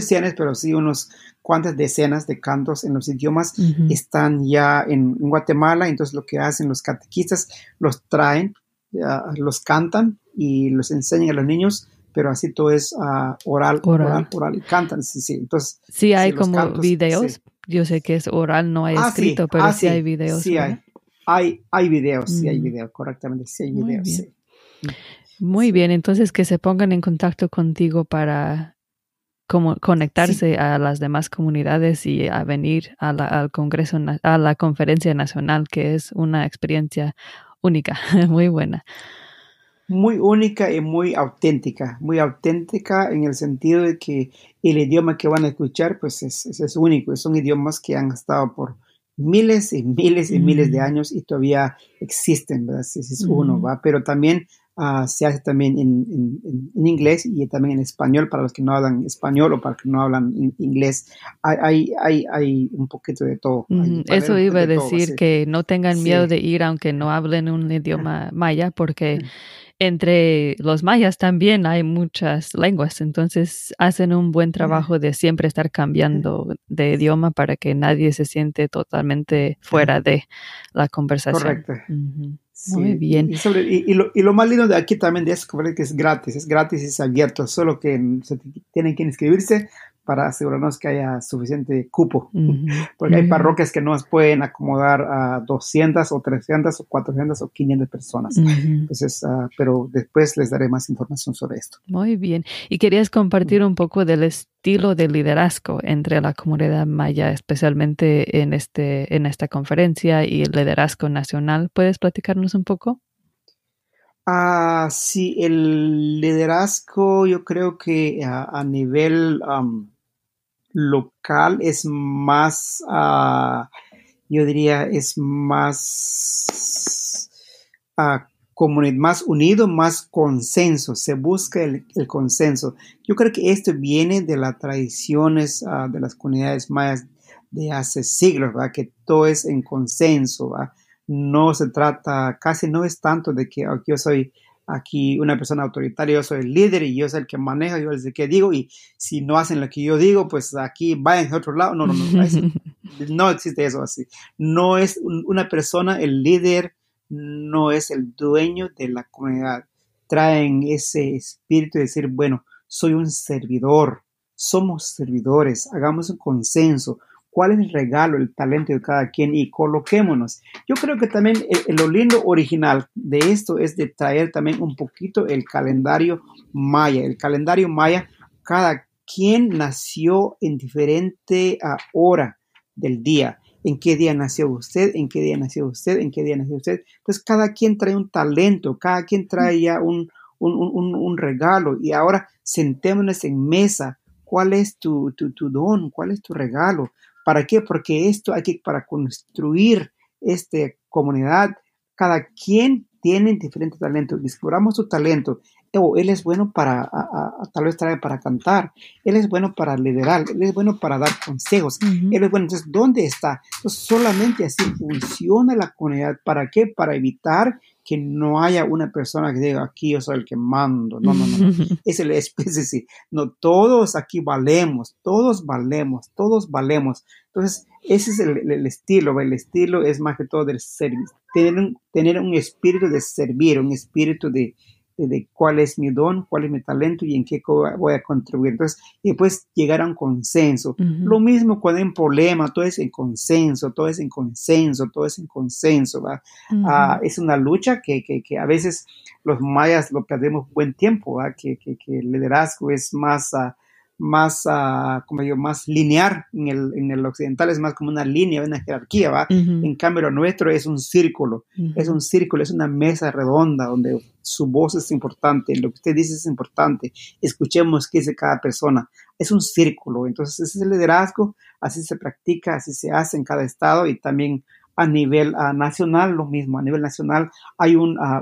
cientos, pero sí unos cuantas decenas de cantos en los idiomas están ya en Guatemala. Entonces, lo que hacen los catequistas, los traen, los cantan y los enseñan a los niños, pero así todo es oral, y cantan, sí. Entonces, sí hay como cantos, videos, sí. Yo sé que es oral, no hay escrito, sí. Pero sí hay videos. Sí hay videos, sí hay videos, correctamente, sí hay videos. Muy bien, entonces que se pongan en contacto contigo para conectarse a las demás comunidades y a venir a al Congreso, a la Conferencia Nacional, que es una experiencia única, muy buena. Muy única y muy auténtica en el sentido de que el idioma que van a escuchar pues es único, son idiomas que han estado por miles y miles y miles de años y todavía existen, ¿verdad? Es uno, ¿va? Pero también se hace también en inglés y también en español para los que no hablan español o para los que no hablan inglés. Hay un poquito de todo. Eso iba a decir, todo, que no tengan miedo de ir aunque no hablen un idioma maya, porque entre los mayas también hay muchas lenguas, entonces hacen un buen trabajo de siempre estar cambiando de idioma para que nadie se siente totalmente fuera de la conversación. Correcto. Muy bien. Y lo más lindo de aquí también de esto es que es gratis y es abierto, solo que tienen que inscribirse para asegurarnos que haya suficiente cupo, porque hay parroquias que no pueden acomodar a 200 o 300 o 400 o 500 personas. Entonces, pero después les daré más información sobre esto. Muy bien. Y querías compartir un poco del estilo de liderazgo entre la comunidad maya, especialmente en esta conferencia y el liderazgo nacional. ¿Puedes platicarnos un poco? Sí, el liderazgo yo creo que a nivel... local es más, yo diría, es más más unido, más consenso, se busca el consenso. Yo creo que esto viene de las tradiciones de las comunidades mayas de hace siglos, ¿verdad? Que todo es en consenso, ¿verdad? No se trata, casi no es tanto de que yo soy aquí una persona autoritaria, yo soy el líder y yo soy el que maneja, yo es el que digo, y si no hacen lo que yo digo, pues aquí vayan a otro lado. No, no existe eso así. No es una persona el líder, no es el dueño de la comunidad. Traen ese espíritu de decir, bueno, soy un servidor, somos servidores, hagamos un consenso, cuál es el regalo, el talento de cada quien y coloquémonos. Yo creo que también lo lindo original de esto es de traer también un poquito el calendario maya. El calendario maya, cada quien nació en diferente hora del día. ¿En qué día nació usted? ¿En qué día nació usted? ¿En qué día nació usted? Entonces, cada quien trae un talento, cada quien trae ya un regalo. Y ahora, sentémonos en mesa. ¿Cuál es tu don? ¿Cuál es tu regalo? ¿Para qué? Porque esto hay que, para construir esta comunidad, cada quien tiene diferentes talentos. Descubramos su talento. Él es bueno para, tal vez trae para cantar. Él es bueno para liderar. Él es bueno para dar consejos. Uh-huh. Él es bueno. Entonces, ¿dónde está? Entonces, solamente así funciona la comunidad. ¿Para qué? Para evitar que no haya una persona que diga, aquí yo soy el que mando. No. Es el especie, sí. No, todos aquí valemos. Todos valemos. Entonces, ese es el estilo. El estilo es más que todo del servicio. Tener un espíritu de servir, un espíritu de cuál es mi don, cuál es mi talento y en qué voy a contribuir. Entonces, y después llegar a un consenso. Uh-huh. Lo mismo cuando hay un problema, todo es en consenso, ¿va? Uh-huh. Es una lucha que a veces los mayas lo perdemos buen tiempo, ¿va? Que el liderazgo es más lineal, en el occidental es más como una línea, una jerarquía, ¿va? Uh-huh. En cambio lo nuestro es un círculo, uh-huh. Es una mesa redonda donde su voz es importante, lo que usted dice es importante, escuchemos qué dice cada persona, es un círculo. Entonces ese es el liderazgo, así se practica, así se hace en cada estado y también a nivel nacional lo mismo. A nivel nacional hay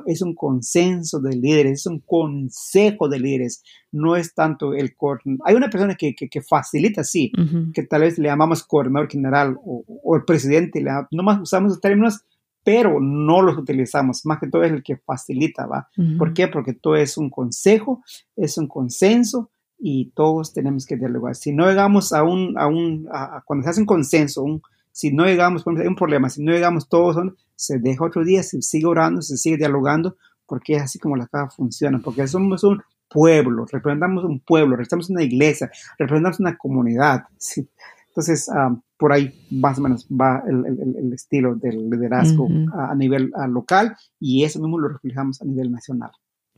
es un consenso de líderes, es un consejo de líderes, no es tanto el coordinador. Hay una persona que facilita, sí, uh-huh. que tal vez le llamamos coordinador general o el presidente, nomás usamos los términos, pero no los utilizamos, más que todo es el que facilita, ¿va? Uh-huh. ¿Por qué? Porque todo es un consejo, es un consenso, y todos tenemos que dialogar. Si no llegamos cuando se hace un consenso, si no llegamos, por ejemplo, hay un problema, si no llegamos todos, se deja otro día, se sigue orando, se sigue dialogando, porque es así como las cosas funcionan, porque somos un pueblo, representamos un pueblo, representamos una iglesia, representamos una comunidad, ¿sí? Entonces, por ahí más o menos va el estilo del liderazgo uh-huh. a nivel local, y eso mismo lo reflejamos a nivel nacional.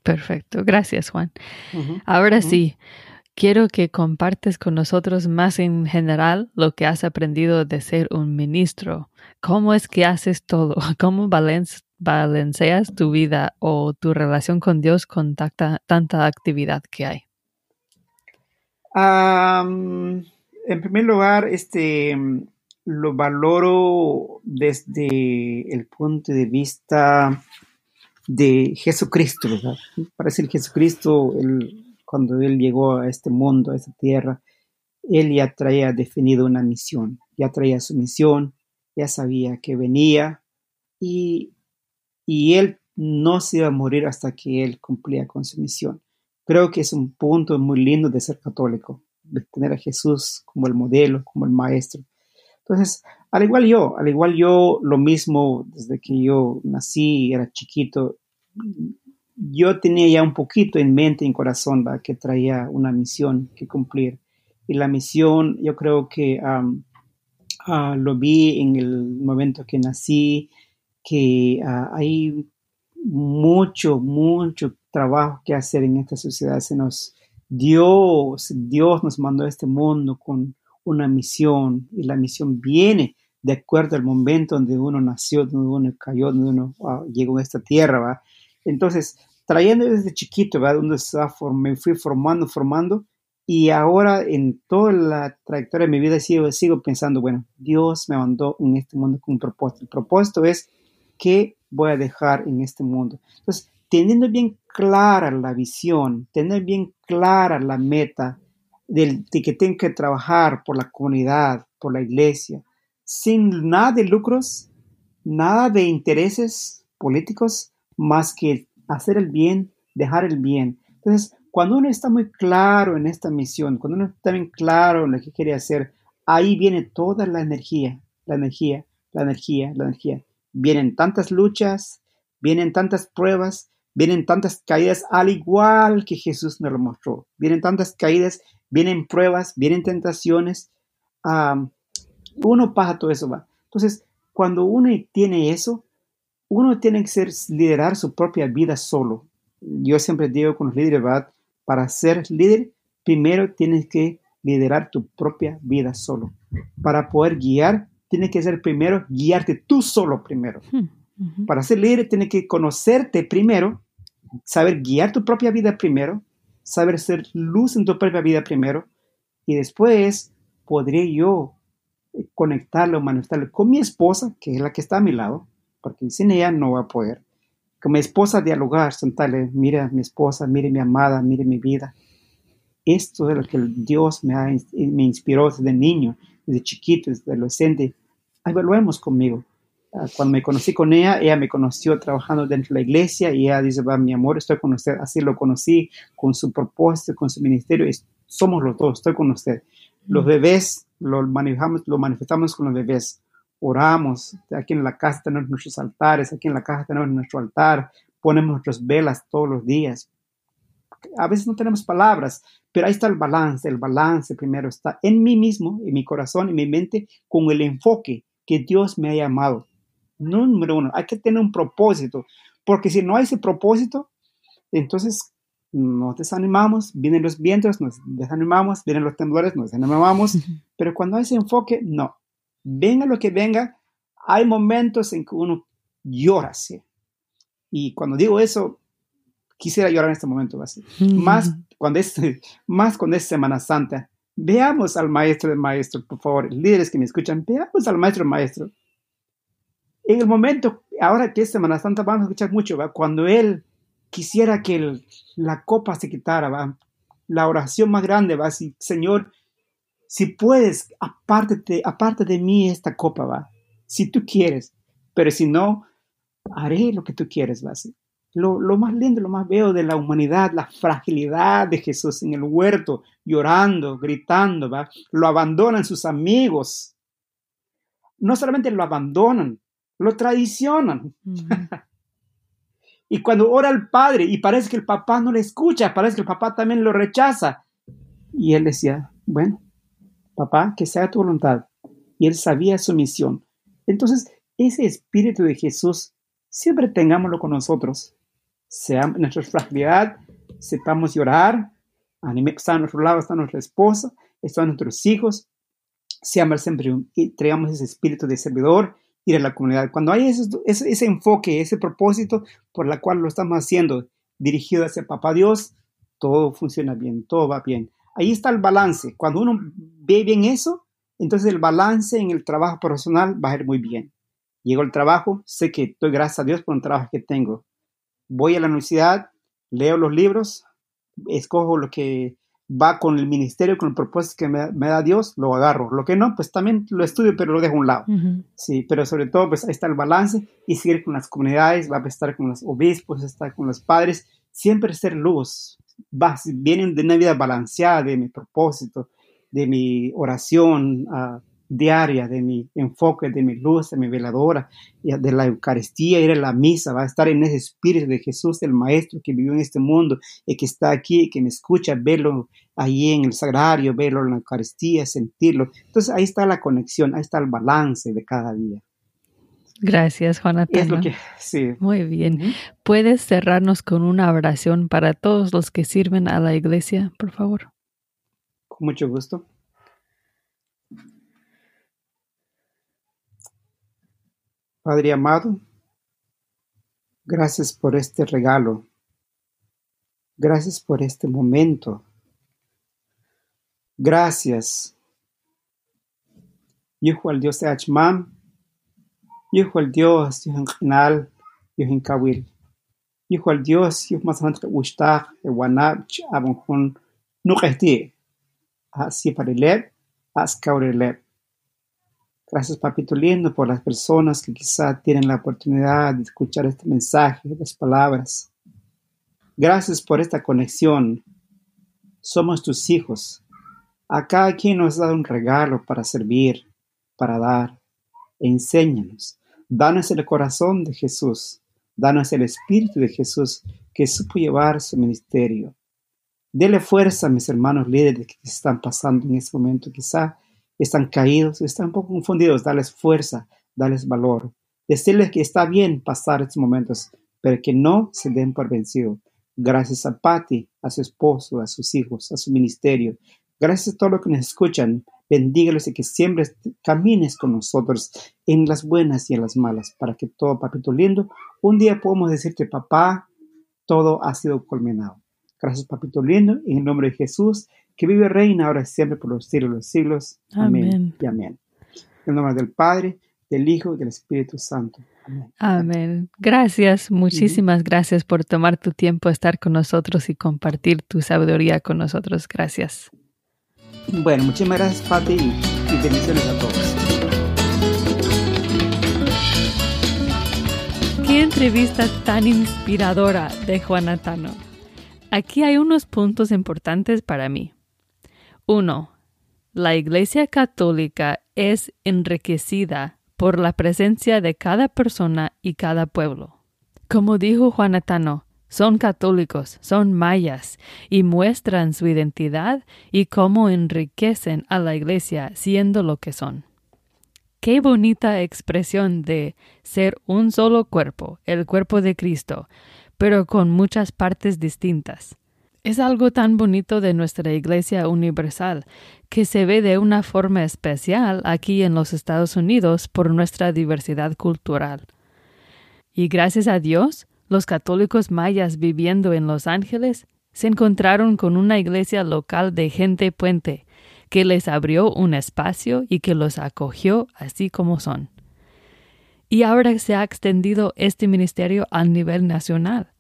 Perfecto, gracias Juan. Uh-huh. Ahora uh-huh. sí. Quiero que compartes con nosotros más en general lo que has aprendido de ser un ministro. ¿Cómo es que haces todo? ¿Cómo balanceas tu vida o tu relación con Dios con tanta actividad que hay? En primer lugar, lo valoro desde el punto de vista de Jesucristo, ¿verdad? Parece que Jesucristo, cuando Él llegó a este mundo, a esta tierra, Él ya traía definido una misión, ya traía su misión, ya sabía que venía, y Él no se iba a morir hasta que Él cumplía con su misión. Creo que es un punto muy lindo de ser católico, de tener a Jesús como el modelo, como el maestro. Entonces, al igual yo, lo mismo desde que yo nací, era chiquito, yo tenía ya un poquito en mente, en corazón, ¿va? Que traía una misión que cumplir. Y la misión, yo creo que lo vi en el momento que nací, que hay mucho trabajo que hacer en esta sociedad. Dios nos mandó a este mundo con una misión, y la misión viene de acuerdo al momento donde uno nació, donde uno cayó, donde uno llegó a esta tierra, ¿va? Entonces, trayendo desde chiquito, ¿verdad? Me fui formando, y ahora en toda la trayectoria de mi vida sigo pensando, bueno, Dios me mandó en este mundo con un propósito. El propósito es que voy a dejar en este mundo. Entonces, teniendo bien clara la visión, tener bien clara la meta de que tengo que trabajar por la comunidad, por la iglesia, sin nada de lucros, nada de intereses políticos, más que hacer el bien, dejar el bien. Entonces, cuando uno está muy claro en esta misión, cuando uno está bien claro en lo que quiere hacer, ahí viene toda la energía, la energía, la energía, la energía. Vienen tantas luchas, vienen tantas pruebas, vienen tantas caídas, al igual que Jesús nos lo mostró. Vienen tantas caídas, vienen pruebas, vienen tentaciones. Uno pasa todo eso, va. Entonces, cuando uno tiene eso, uno tiene que liderar su propia vida solo. Yo siempre digo con los líderes, ¿verdad? Para ser líder, primero tienes que liderar tu propia vida solo. Para poder guiar, tienes que ser primero, guiarte tú solo primero. Uh-huh. Para ser líder, tienes que conocerte primero, saber guiar tu propia vida primero, saber ser luz en tu propia vida primero, y después podré yo conectarlo, manifestarlo con mi esposa, que es la que está a mi lado, porque sin ella no va a poder. Con mi esposa dialogar, sentarle, mira mi esposa, mire mi amada, mire mi vida. Esto es lo que Dios me inspiró desde niño, desde chiquito, desde adolescente. Evaluemos conmigo. Cuando me conocí con ella, ella me conoció trabajando dentro de la iglesia y ella dice, va, mi amor, estoy con usted. Así lo conocí, con su propósito, con su ministerio. Somos los dos, estoy con usted. Los bebés, lo manifestamos con los bebés. Oramos, aquí en la casa tenemos nuestros altares, aquí en la casa tenemos nuestro altar, ponemos nuestras velas todos los días. A veces no tenemos palabras, pero ahí está el balance primero está en mí mismo, en mi corazón, en mi mente, con el enfoque que Dios me ha llamado. Número uno, hay que tener un propósito, porque si no hay ese propósito, entonces nos desanimamos, vienen los vientos, nos desanimamos, vienen los temblores, nos desanimamos, pero cuando hay ese enfoque, no. Venga lo que venga, hay momentos en que uno llora así. Y cuando digo eso, quisiera llorar en este momento así. Más cuando es Semana Santa. Veamos al maestro del maestro, por favor, líderes que me escuchan, veamos al maestro del maestro. En el momento, ahora que es Semana Santa, vamos a escuchar mucho, ¿va? Cuando él quisiera que la copa se quitara, ¿va? La oración más grande, va así, Señor, si puedes, aparte de mí esta copa, va. Si tú quieres, pero si no, haré lo que tú quieres, va. ¿Sí? Lo más lindo, lo más bello de la humanidad, la fragilidad de Jesús en el huerto, llorando, gritando, va. Lo abandonan sus amigos. No solamente lo abandonan, lo traicionan. Mm-hmm. Y cuando ora el Padre, y parece que el papá no le escucha, parece que el papá también lo rechaza. Y él decía, bueno, papá, que sea tu voluntad. Y él sabía su misión. Entonces, ese espíritu de Jesús, siempre tengámoslo con nosotros. Seamos nuestra fragilidad, sepamos llorar, está a nuestro lado, está nuestra esposa, están nuestros hijos. Seamos siempre, traigamos ese espíritu de servidor, ir a la comunidad. Cuando hay ese enfoque, ese propósito por el cual lo estamos haciendo, dirigido hacia Papá Dios, todo funciona bien, todo va bien. Ahí está el balance. Cuando uno ve bien eso, entonces el balance en el trabajo personal va a ir muy bien. Llego al trabajo, sé que doy gracias a Dios por un trabajo que tengo. Voy a la universidad, leo los libros, escojo lo que va con el ministerio, con el propósito que me da Dios, lo agarro. Lo que no, pues también lo estudio, pero lo dejo a un lado. Uh-huh. Sí, pero sobre todo, pues ahí está el balance y seguir con las comunidades, va a estar con los obispos, estar con los padres, siempre ser luz. Vienen de una vida balanceada, de mi propósito, de mi oración diaria, de mi enfoque, de mi luz, de mi veladora, de la Eucaristía, ir a la misa, va a estar en ese espíritu de Jesús, el Maestro que vivió en este mundo y que está aquí, que me escucha, verlo ahí en el Sagrario, verlo en la Eucaristía, sentirlo. Entonces ahí está la conexión, ahí está el balance de cada día. Gracias, Juanatano. Sí. Muy bien. ¿Puedes cerrarnos con una oración para todos los que sirven a la iglesia, por favor? Con mucho gusto. Padre amado, gracias por este regalo. Gracias por este momento. Gracias. Hijo al Dios de Achman. Hijo el Dios, Dios en general, yohinkawil. Yihwal Dios, yuhmasant wishtah, ewanach, abonjun, nuqehti, asiparileb, ascaurileb. Gracias, Papito Lindo, por las personas que quizá tienen la oportunidad de escuchar este mensaje, las palabras. Gracias por esta conexión. Somos tus hijos. A cada quien nos has dado un regalo para servir, para dar. Enséñanos. Danos el corazón de Jesús. Danos el espíritu de Jesús que supo llevar su ministerio. Dele fuerza a mis hermanos líderes que están pasando en este momento quizá. Están caídos, están un poco confundidos. Dales fuerza, dales valor. Decirles que está bien pasar estos momentos, pero que no se den por vencido. Gracias a Patty, a su esposo, a sus hijos, a su ministerio. Gracias a todos los que nos escuchan. Bendígalos y que siempre camines con nosotros en las buenas y en las malas, para que todo, Papito Lindo, un día podamos decirte, papá, todo ha sido culminado. Gracias, Papito Lindo, en el nombre de Jesús, que vive y reina ahora y siempre por los siglos de los siglos. Amén. Amén y amén. En nombre del Padre, del Hijo y del Espíritu Santo. Amén. Amén. Gracias, muchísimas gracias por tomar tu tiempo, estar con nosotros y compartir tu sabiduría con nosotros. Gracias. Bueno, muchísimas gracias, Patty, y bendiciones a todos. Qué entrevista tan inspiradora de Juanatano. Aquí hay unos puntos importantes para mí. 1. La Iglesia Católica es enriquecida por la presencia de cada persona y cada pueblo. Como dijo Juanatano, son católicos, son mayas y muestran su identidad y cómo enriquecen a la Iglesia siendo lo que son. Qué bonita expresión de ser un solo cuerpo, el cuerpo de Cristo, pero con muchas partes distintas. Es algo tan bonito de nuestra Iglesia Universal que se ve de una forma especial aquí en los Estados Unidos por nuestra diversidad cultural. Y gracias a Dios, los católicos mayas viviendo en Los Ángeles se encontraron con una iglesia local de gente puente que les abrió un espacio y que los acogió así como son. Y ahora se ha extendido este ministerio a nivel nacional.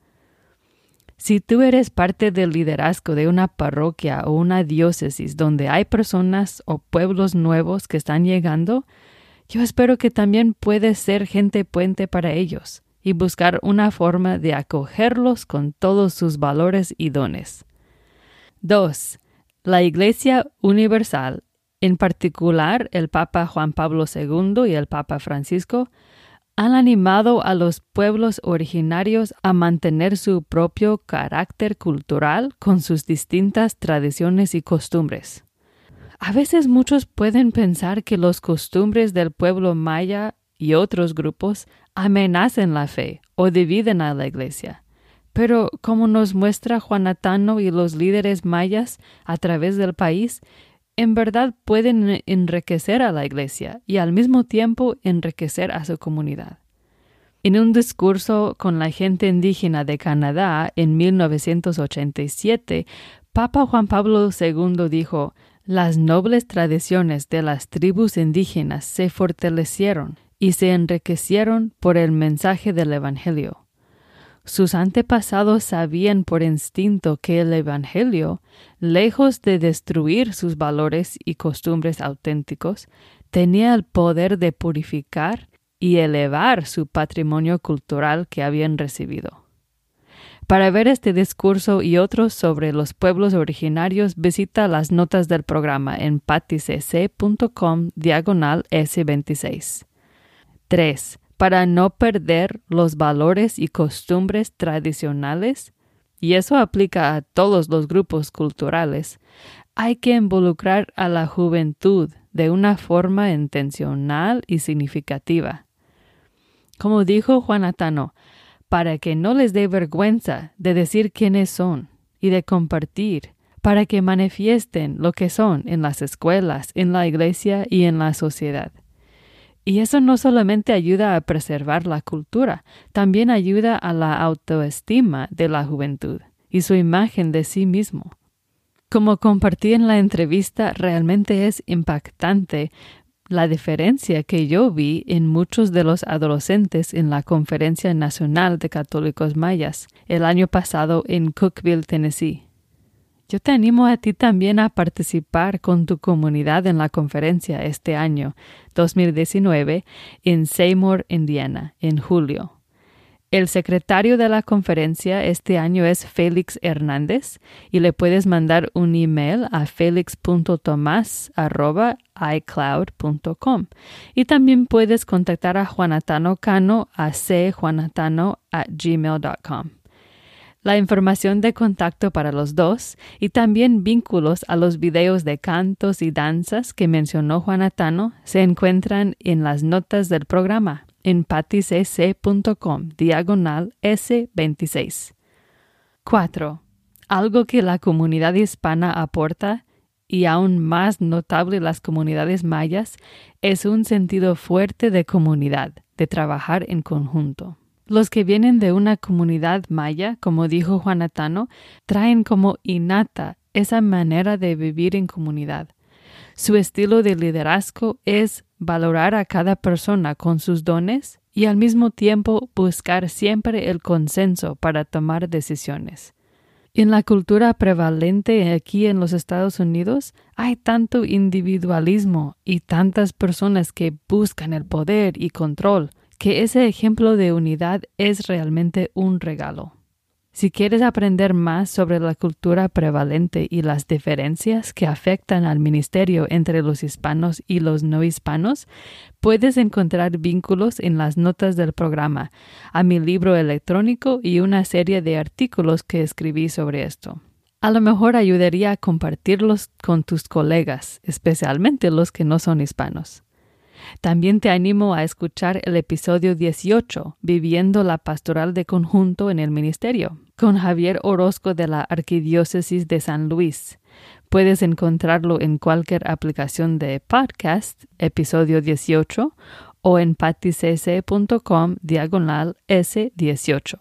Si tú eres parte del liderazgo de una parroquia o una diócesis donde hay personas o pueblos nuevos que están llegando, yo espero que también puedes ser gente puente para ellos y buscar una forma de acogerlos con todos sus valores y dones. 2. La Iglesia Universal, en particular el Papa Juan Pablo II y el Papa Francisco, han animado a los pueblos originarios a mantener su propio carácter cultural con sus distintas tradiciones y costumbres. A veces muchos pueden pensar que las costumbres del pueblo maya y otros grupos amenazan la fe o dividen a la Iglesia. Pero como nos muestra Juanatano y los líderes mayas a través del país, en verdad pueden enriquecer a la Iglesia y al mismo tiempo enriquecer a su comunidad. En un discurso con la gente indígena de Canadá en 1987, Papa Juan Pablo II dijo: "Las nobles tradiciones de las tribus indígenas se fortalecieron y se enriquecieron por el mensaje del Evangelio. Sus antepasados sabían por instinto que el Evangelio, lejos de destruir sus valores y costumbres auténticos, tenía el poder de purificar y elevar su patrimonio cultural que habían recibido". Para ver este discurso y otros sobre los pueblos originarios, visita las notas del programa en patticc.com/S26. 3. Para no perder los valores y costumbres tradicionales, y eso aplica a todos los grupos culturales, hay que involucrar a la juventud de una forma intencional y significativa. Como dijo Juanatano, para que no les dé vergüenza de decir quiénes son y de compartir, para que manifiesten lo que son en las escuelas, en la iglesia y en la sociedad. Y eso no solamente ayuda a preservar la cultura, también ayuda a la autoestima de la juventud y su imagen de sí mismo. Como compartí en la entrevista, realmente es impactante La diferencia que yo vi en muchos de los adolescentes en la Conferencia Nacional de Católicos Mayas el año pasado en Cookeville, Tennessee. Yo te animo a ti también a participar con tu comunidad en la conferencia este año, 2019, en Seymour, Indiana, en julio. El secretario de la conferencia este año es Félix Hernández y le puedes mandar un email a felix.tomas@icloud.com y también puedes contactar a Juanatano Cano a cjuanatano@gmail.com. La información de contacto para los dos y también vínculos a los videos de cantos y danzas que mencionó Juanatano se encuentran en las notas del programa en patticc.com/S26. 4. Algo que la comunidad hispana aporta, y aún más notable las comunidades mayas, es un sentido fuerte de comunidad, de trabajar en conjunto. Los que vienen de una comunidad maya, como dijo Juanatano, traen como innata esa manera de vivir en comunidad. Su estilo de liderazgo es valorar a cada persona con sus dones y al mismo tiempo buscar siempre el consenso para tomar decisiones. En la cultura prevalente aquí en los Estados Unidos hay tanto individualismo y tantas personas que buscan el poder y control, que ese ejemplo de unidad es realmente un regalo. Si quieres aprender más sobre la cultura prevalente y las diferencias que afectan al ministerio entre los hispanos y los no hispanos, puedes encontrar vínculos en las notas del programa, a mi libro electrónico y una serie de artículos que escribí sobre esto. A lo mejor ayudaría a compartirlos con tus colegas, especialmente los que no son hispanos. También te animo a escuchar el episodio 18, Viviendo la Pastoral de Conjunto en el Ministerio, con Javier Orozco de la Arquidiócesis de San Luis. Puedes encontrarlo en cualquier aplicación de podcast, episodio 18, o en patticc.com/S18.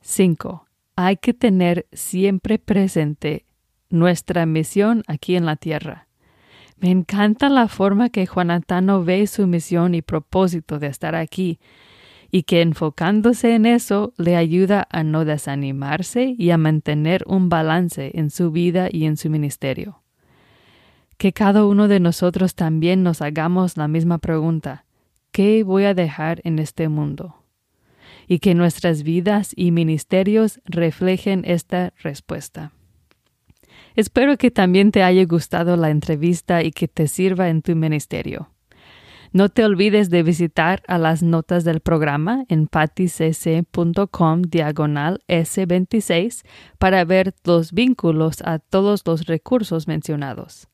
5. Hay que tener siempre presente nuestra misión aquí en la tierra. Me encanta la forma que Juanatano ve su misión y propósito de estar aquí, y que enfocándose en eso le ayuda a no desanimarse y a mantener un balance en su vida y en su ministerio. Que cada uno de nosotros también nos hagamos la misma pregunta: ¿qué voy a dejar en este mundo? Y que nuestras vidas y ministerios reflejen esta respuesta. Espero que también te haya gustado la entrevista y que te sirva en tu ministerio. No te olvides de visitar a las notas del programa en patticc.com/S26 para ver los vínculos a todos los recursos mencionados.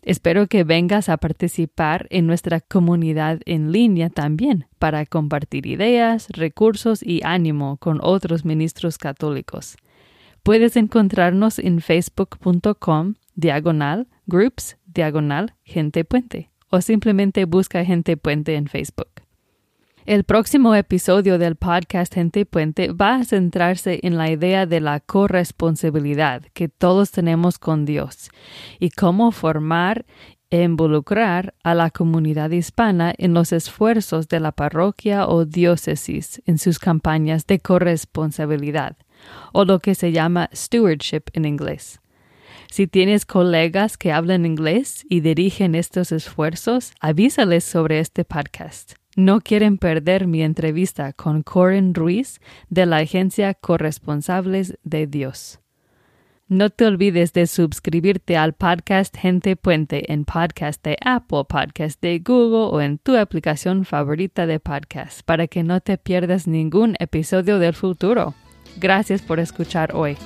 Espero que vengas a participar en nuestra comunidad en línea también para compartir ideas, recursos y ánimo con otros ministros católicos. Puedes encontrarnos en facebook.com/groups/Gente Puente o simplemente busca Gente Puente en Facebook. El próximo episodio del podcast Gente Puente va a centrarse en la idea de la corresponsabilidad que todos tenemos con Dios y cómo formar e involucrar a la comunidad hispana en los esfuerzos de la parroquia o diócesis en sus campañas de corresponsabilidad, o lo que se llama stewardship en inglés. Si tienes colegas que hablan inglés y dirigen estos esfuerzos, avísales sobre este podcast. No quieren perder mi entrevista con Corin Ruiz de la agencia Corresponsables de Dios. No te olvides de suscribirte al podcast Gente Puente en podcast de Apple, podcast de Google o en tu aplicación favorita de podcast para que no te pierdas ningún episodio del futuro. Gracias por escuchar hoy.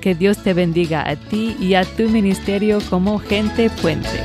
Que Dios te bendiga a ti y a tu ministerio como Gente Puente.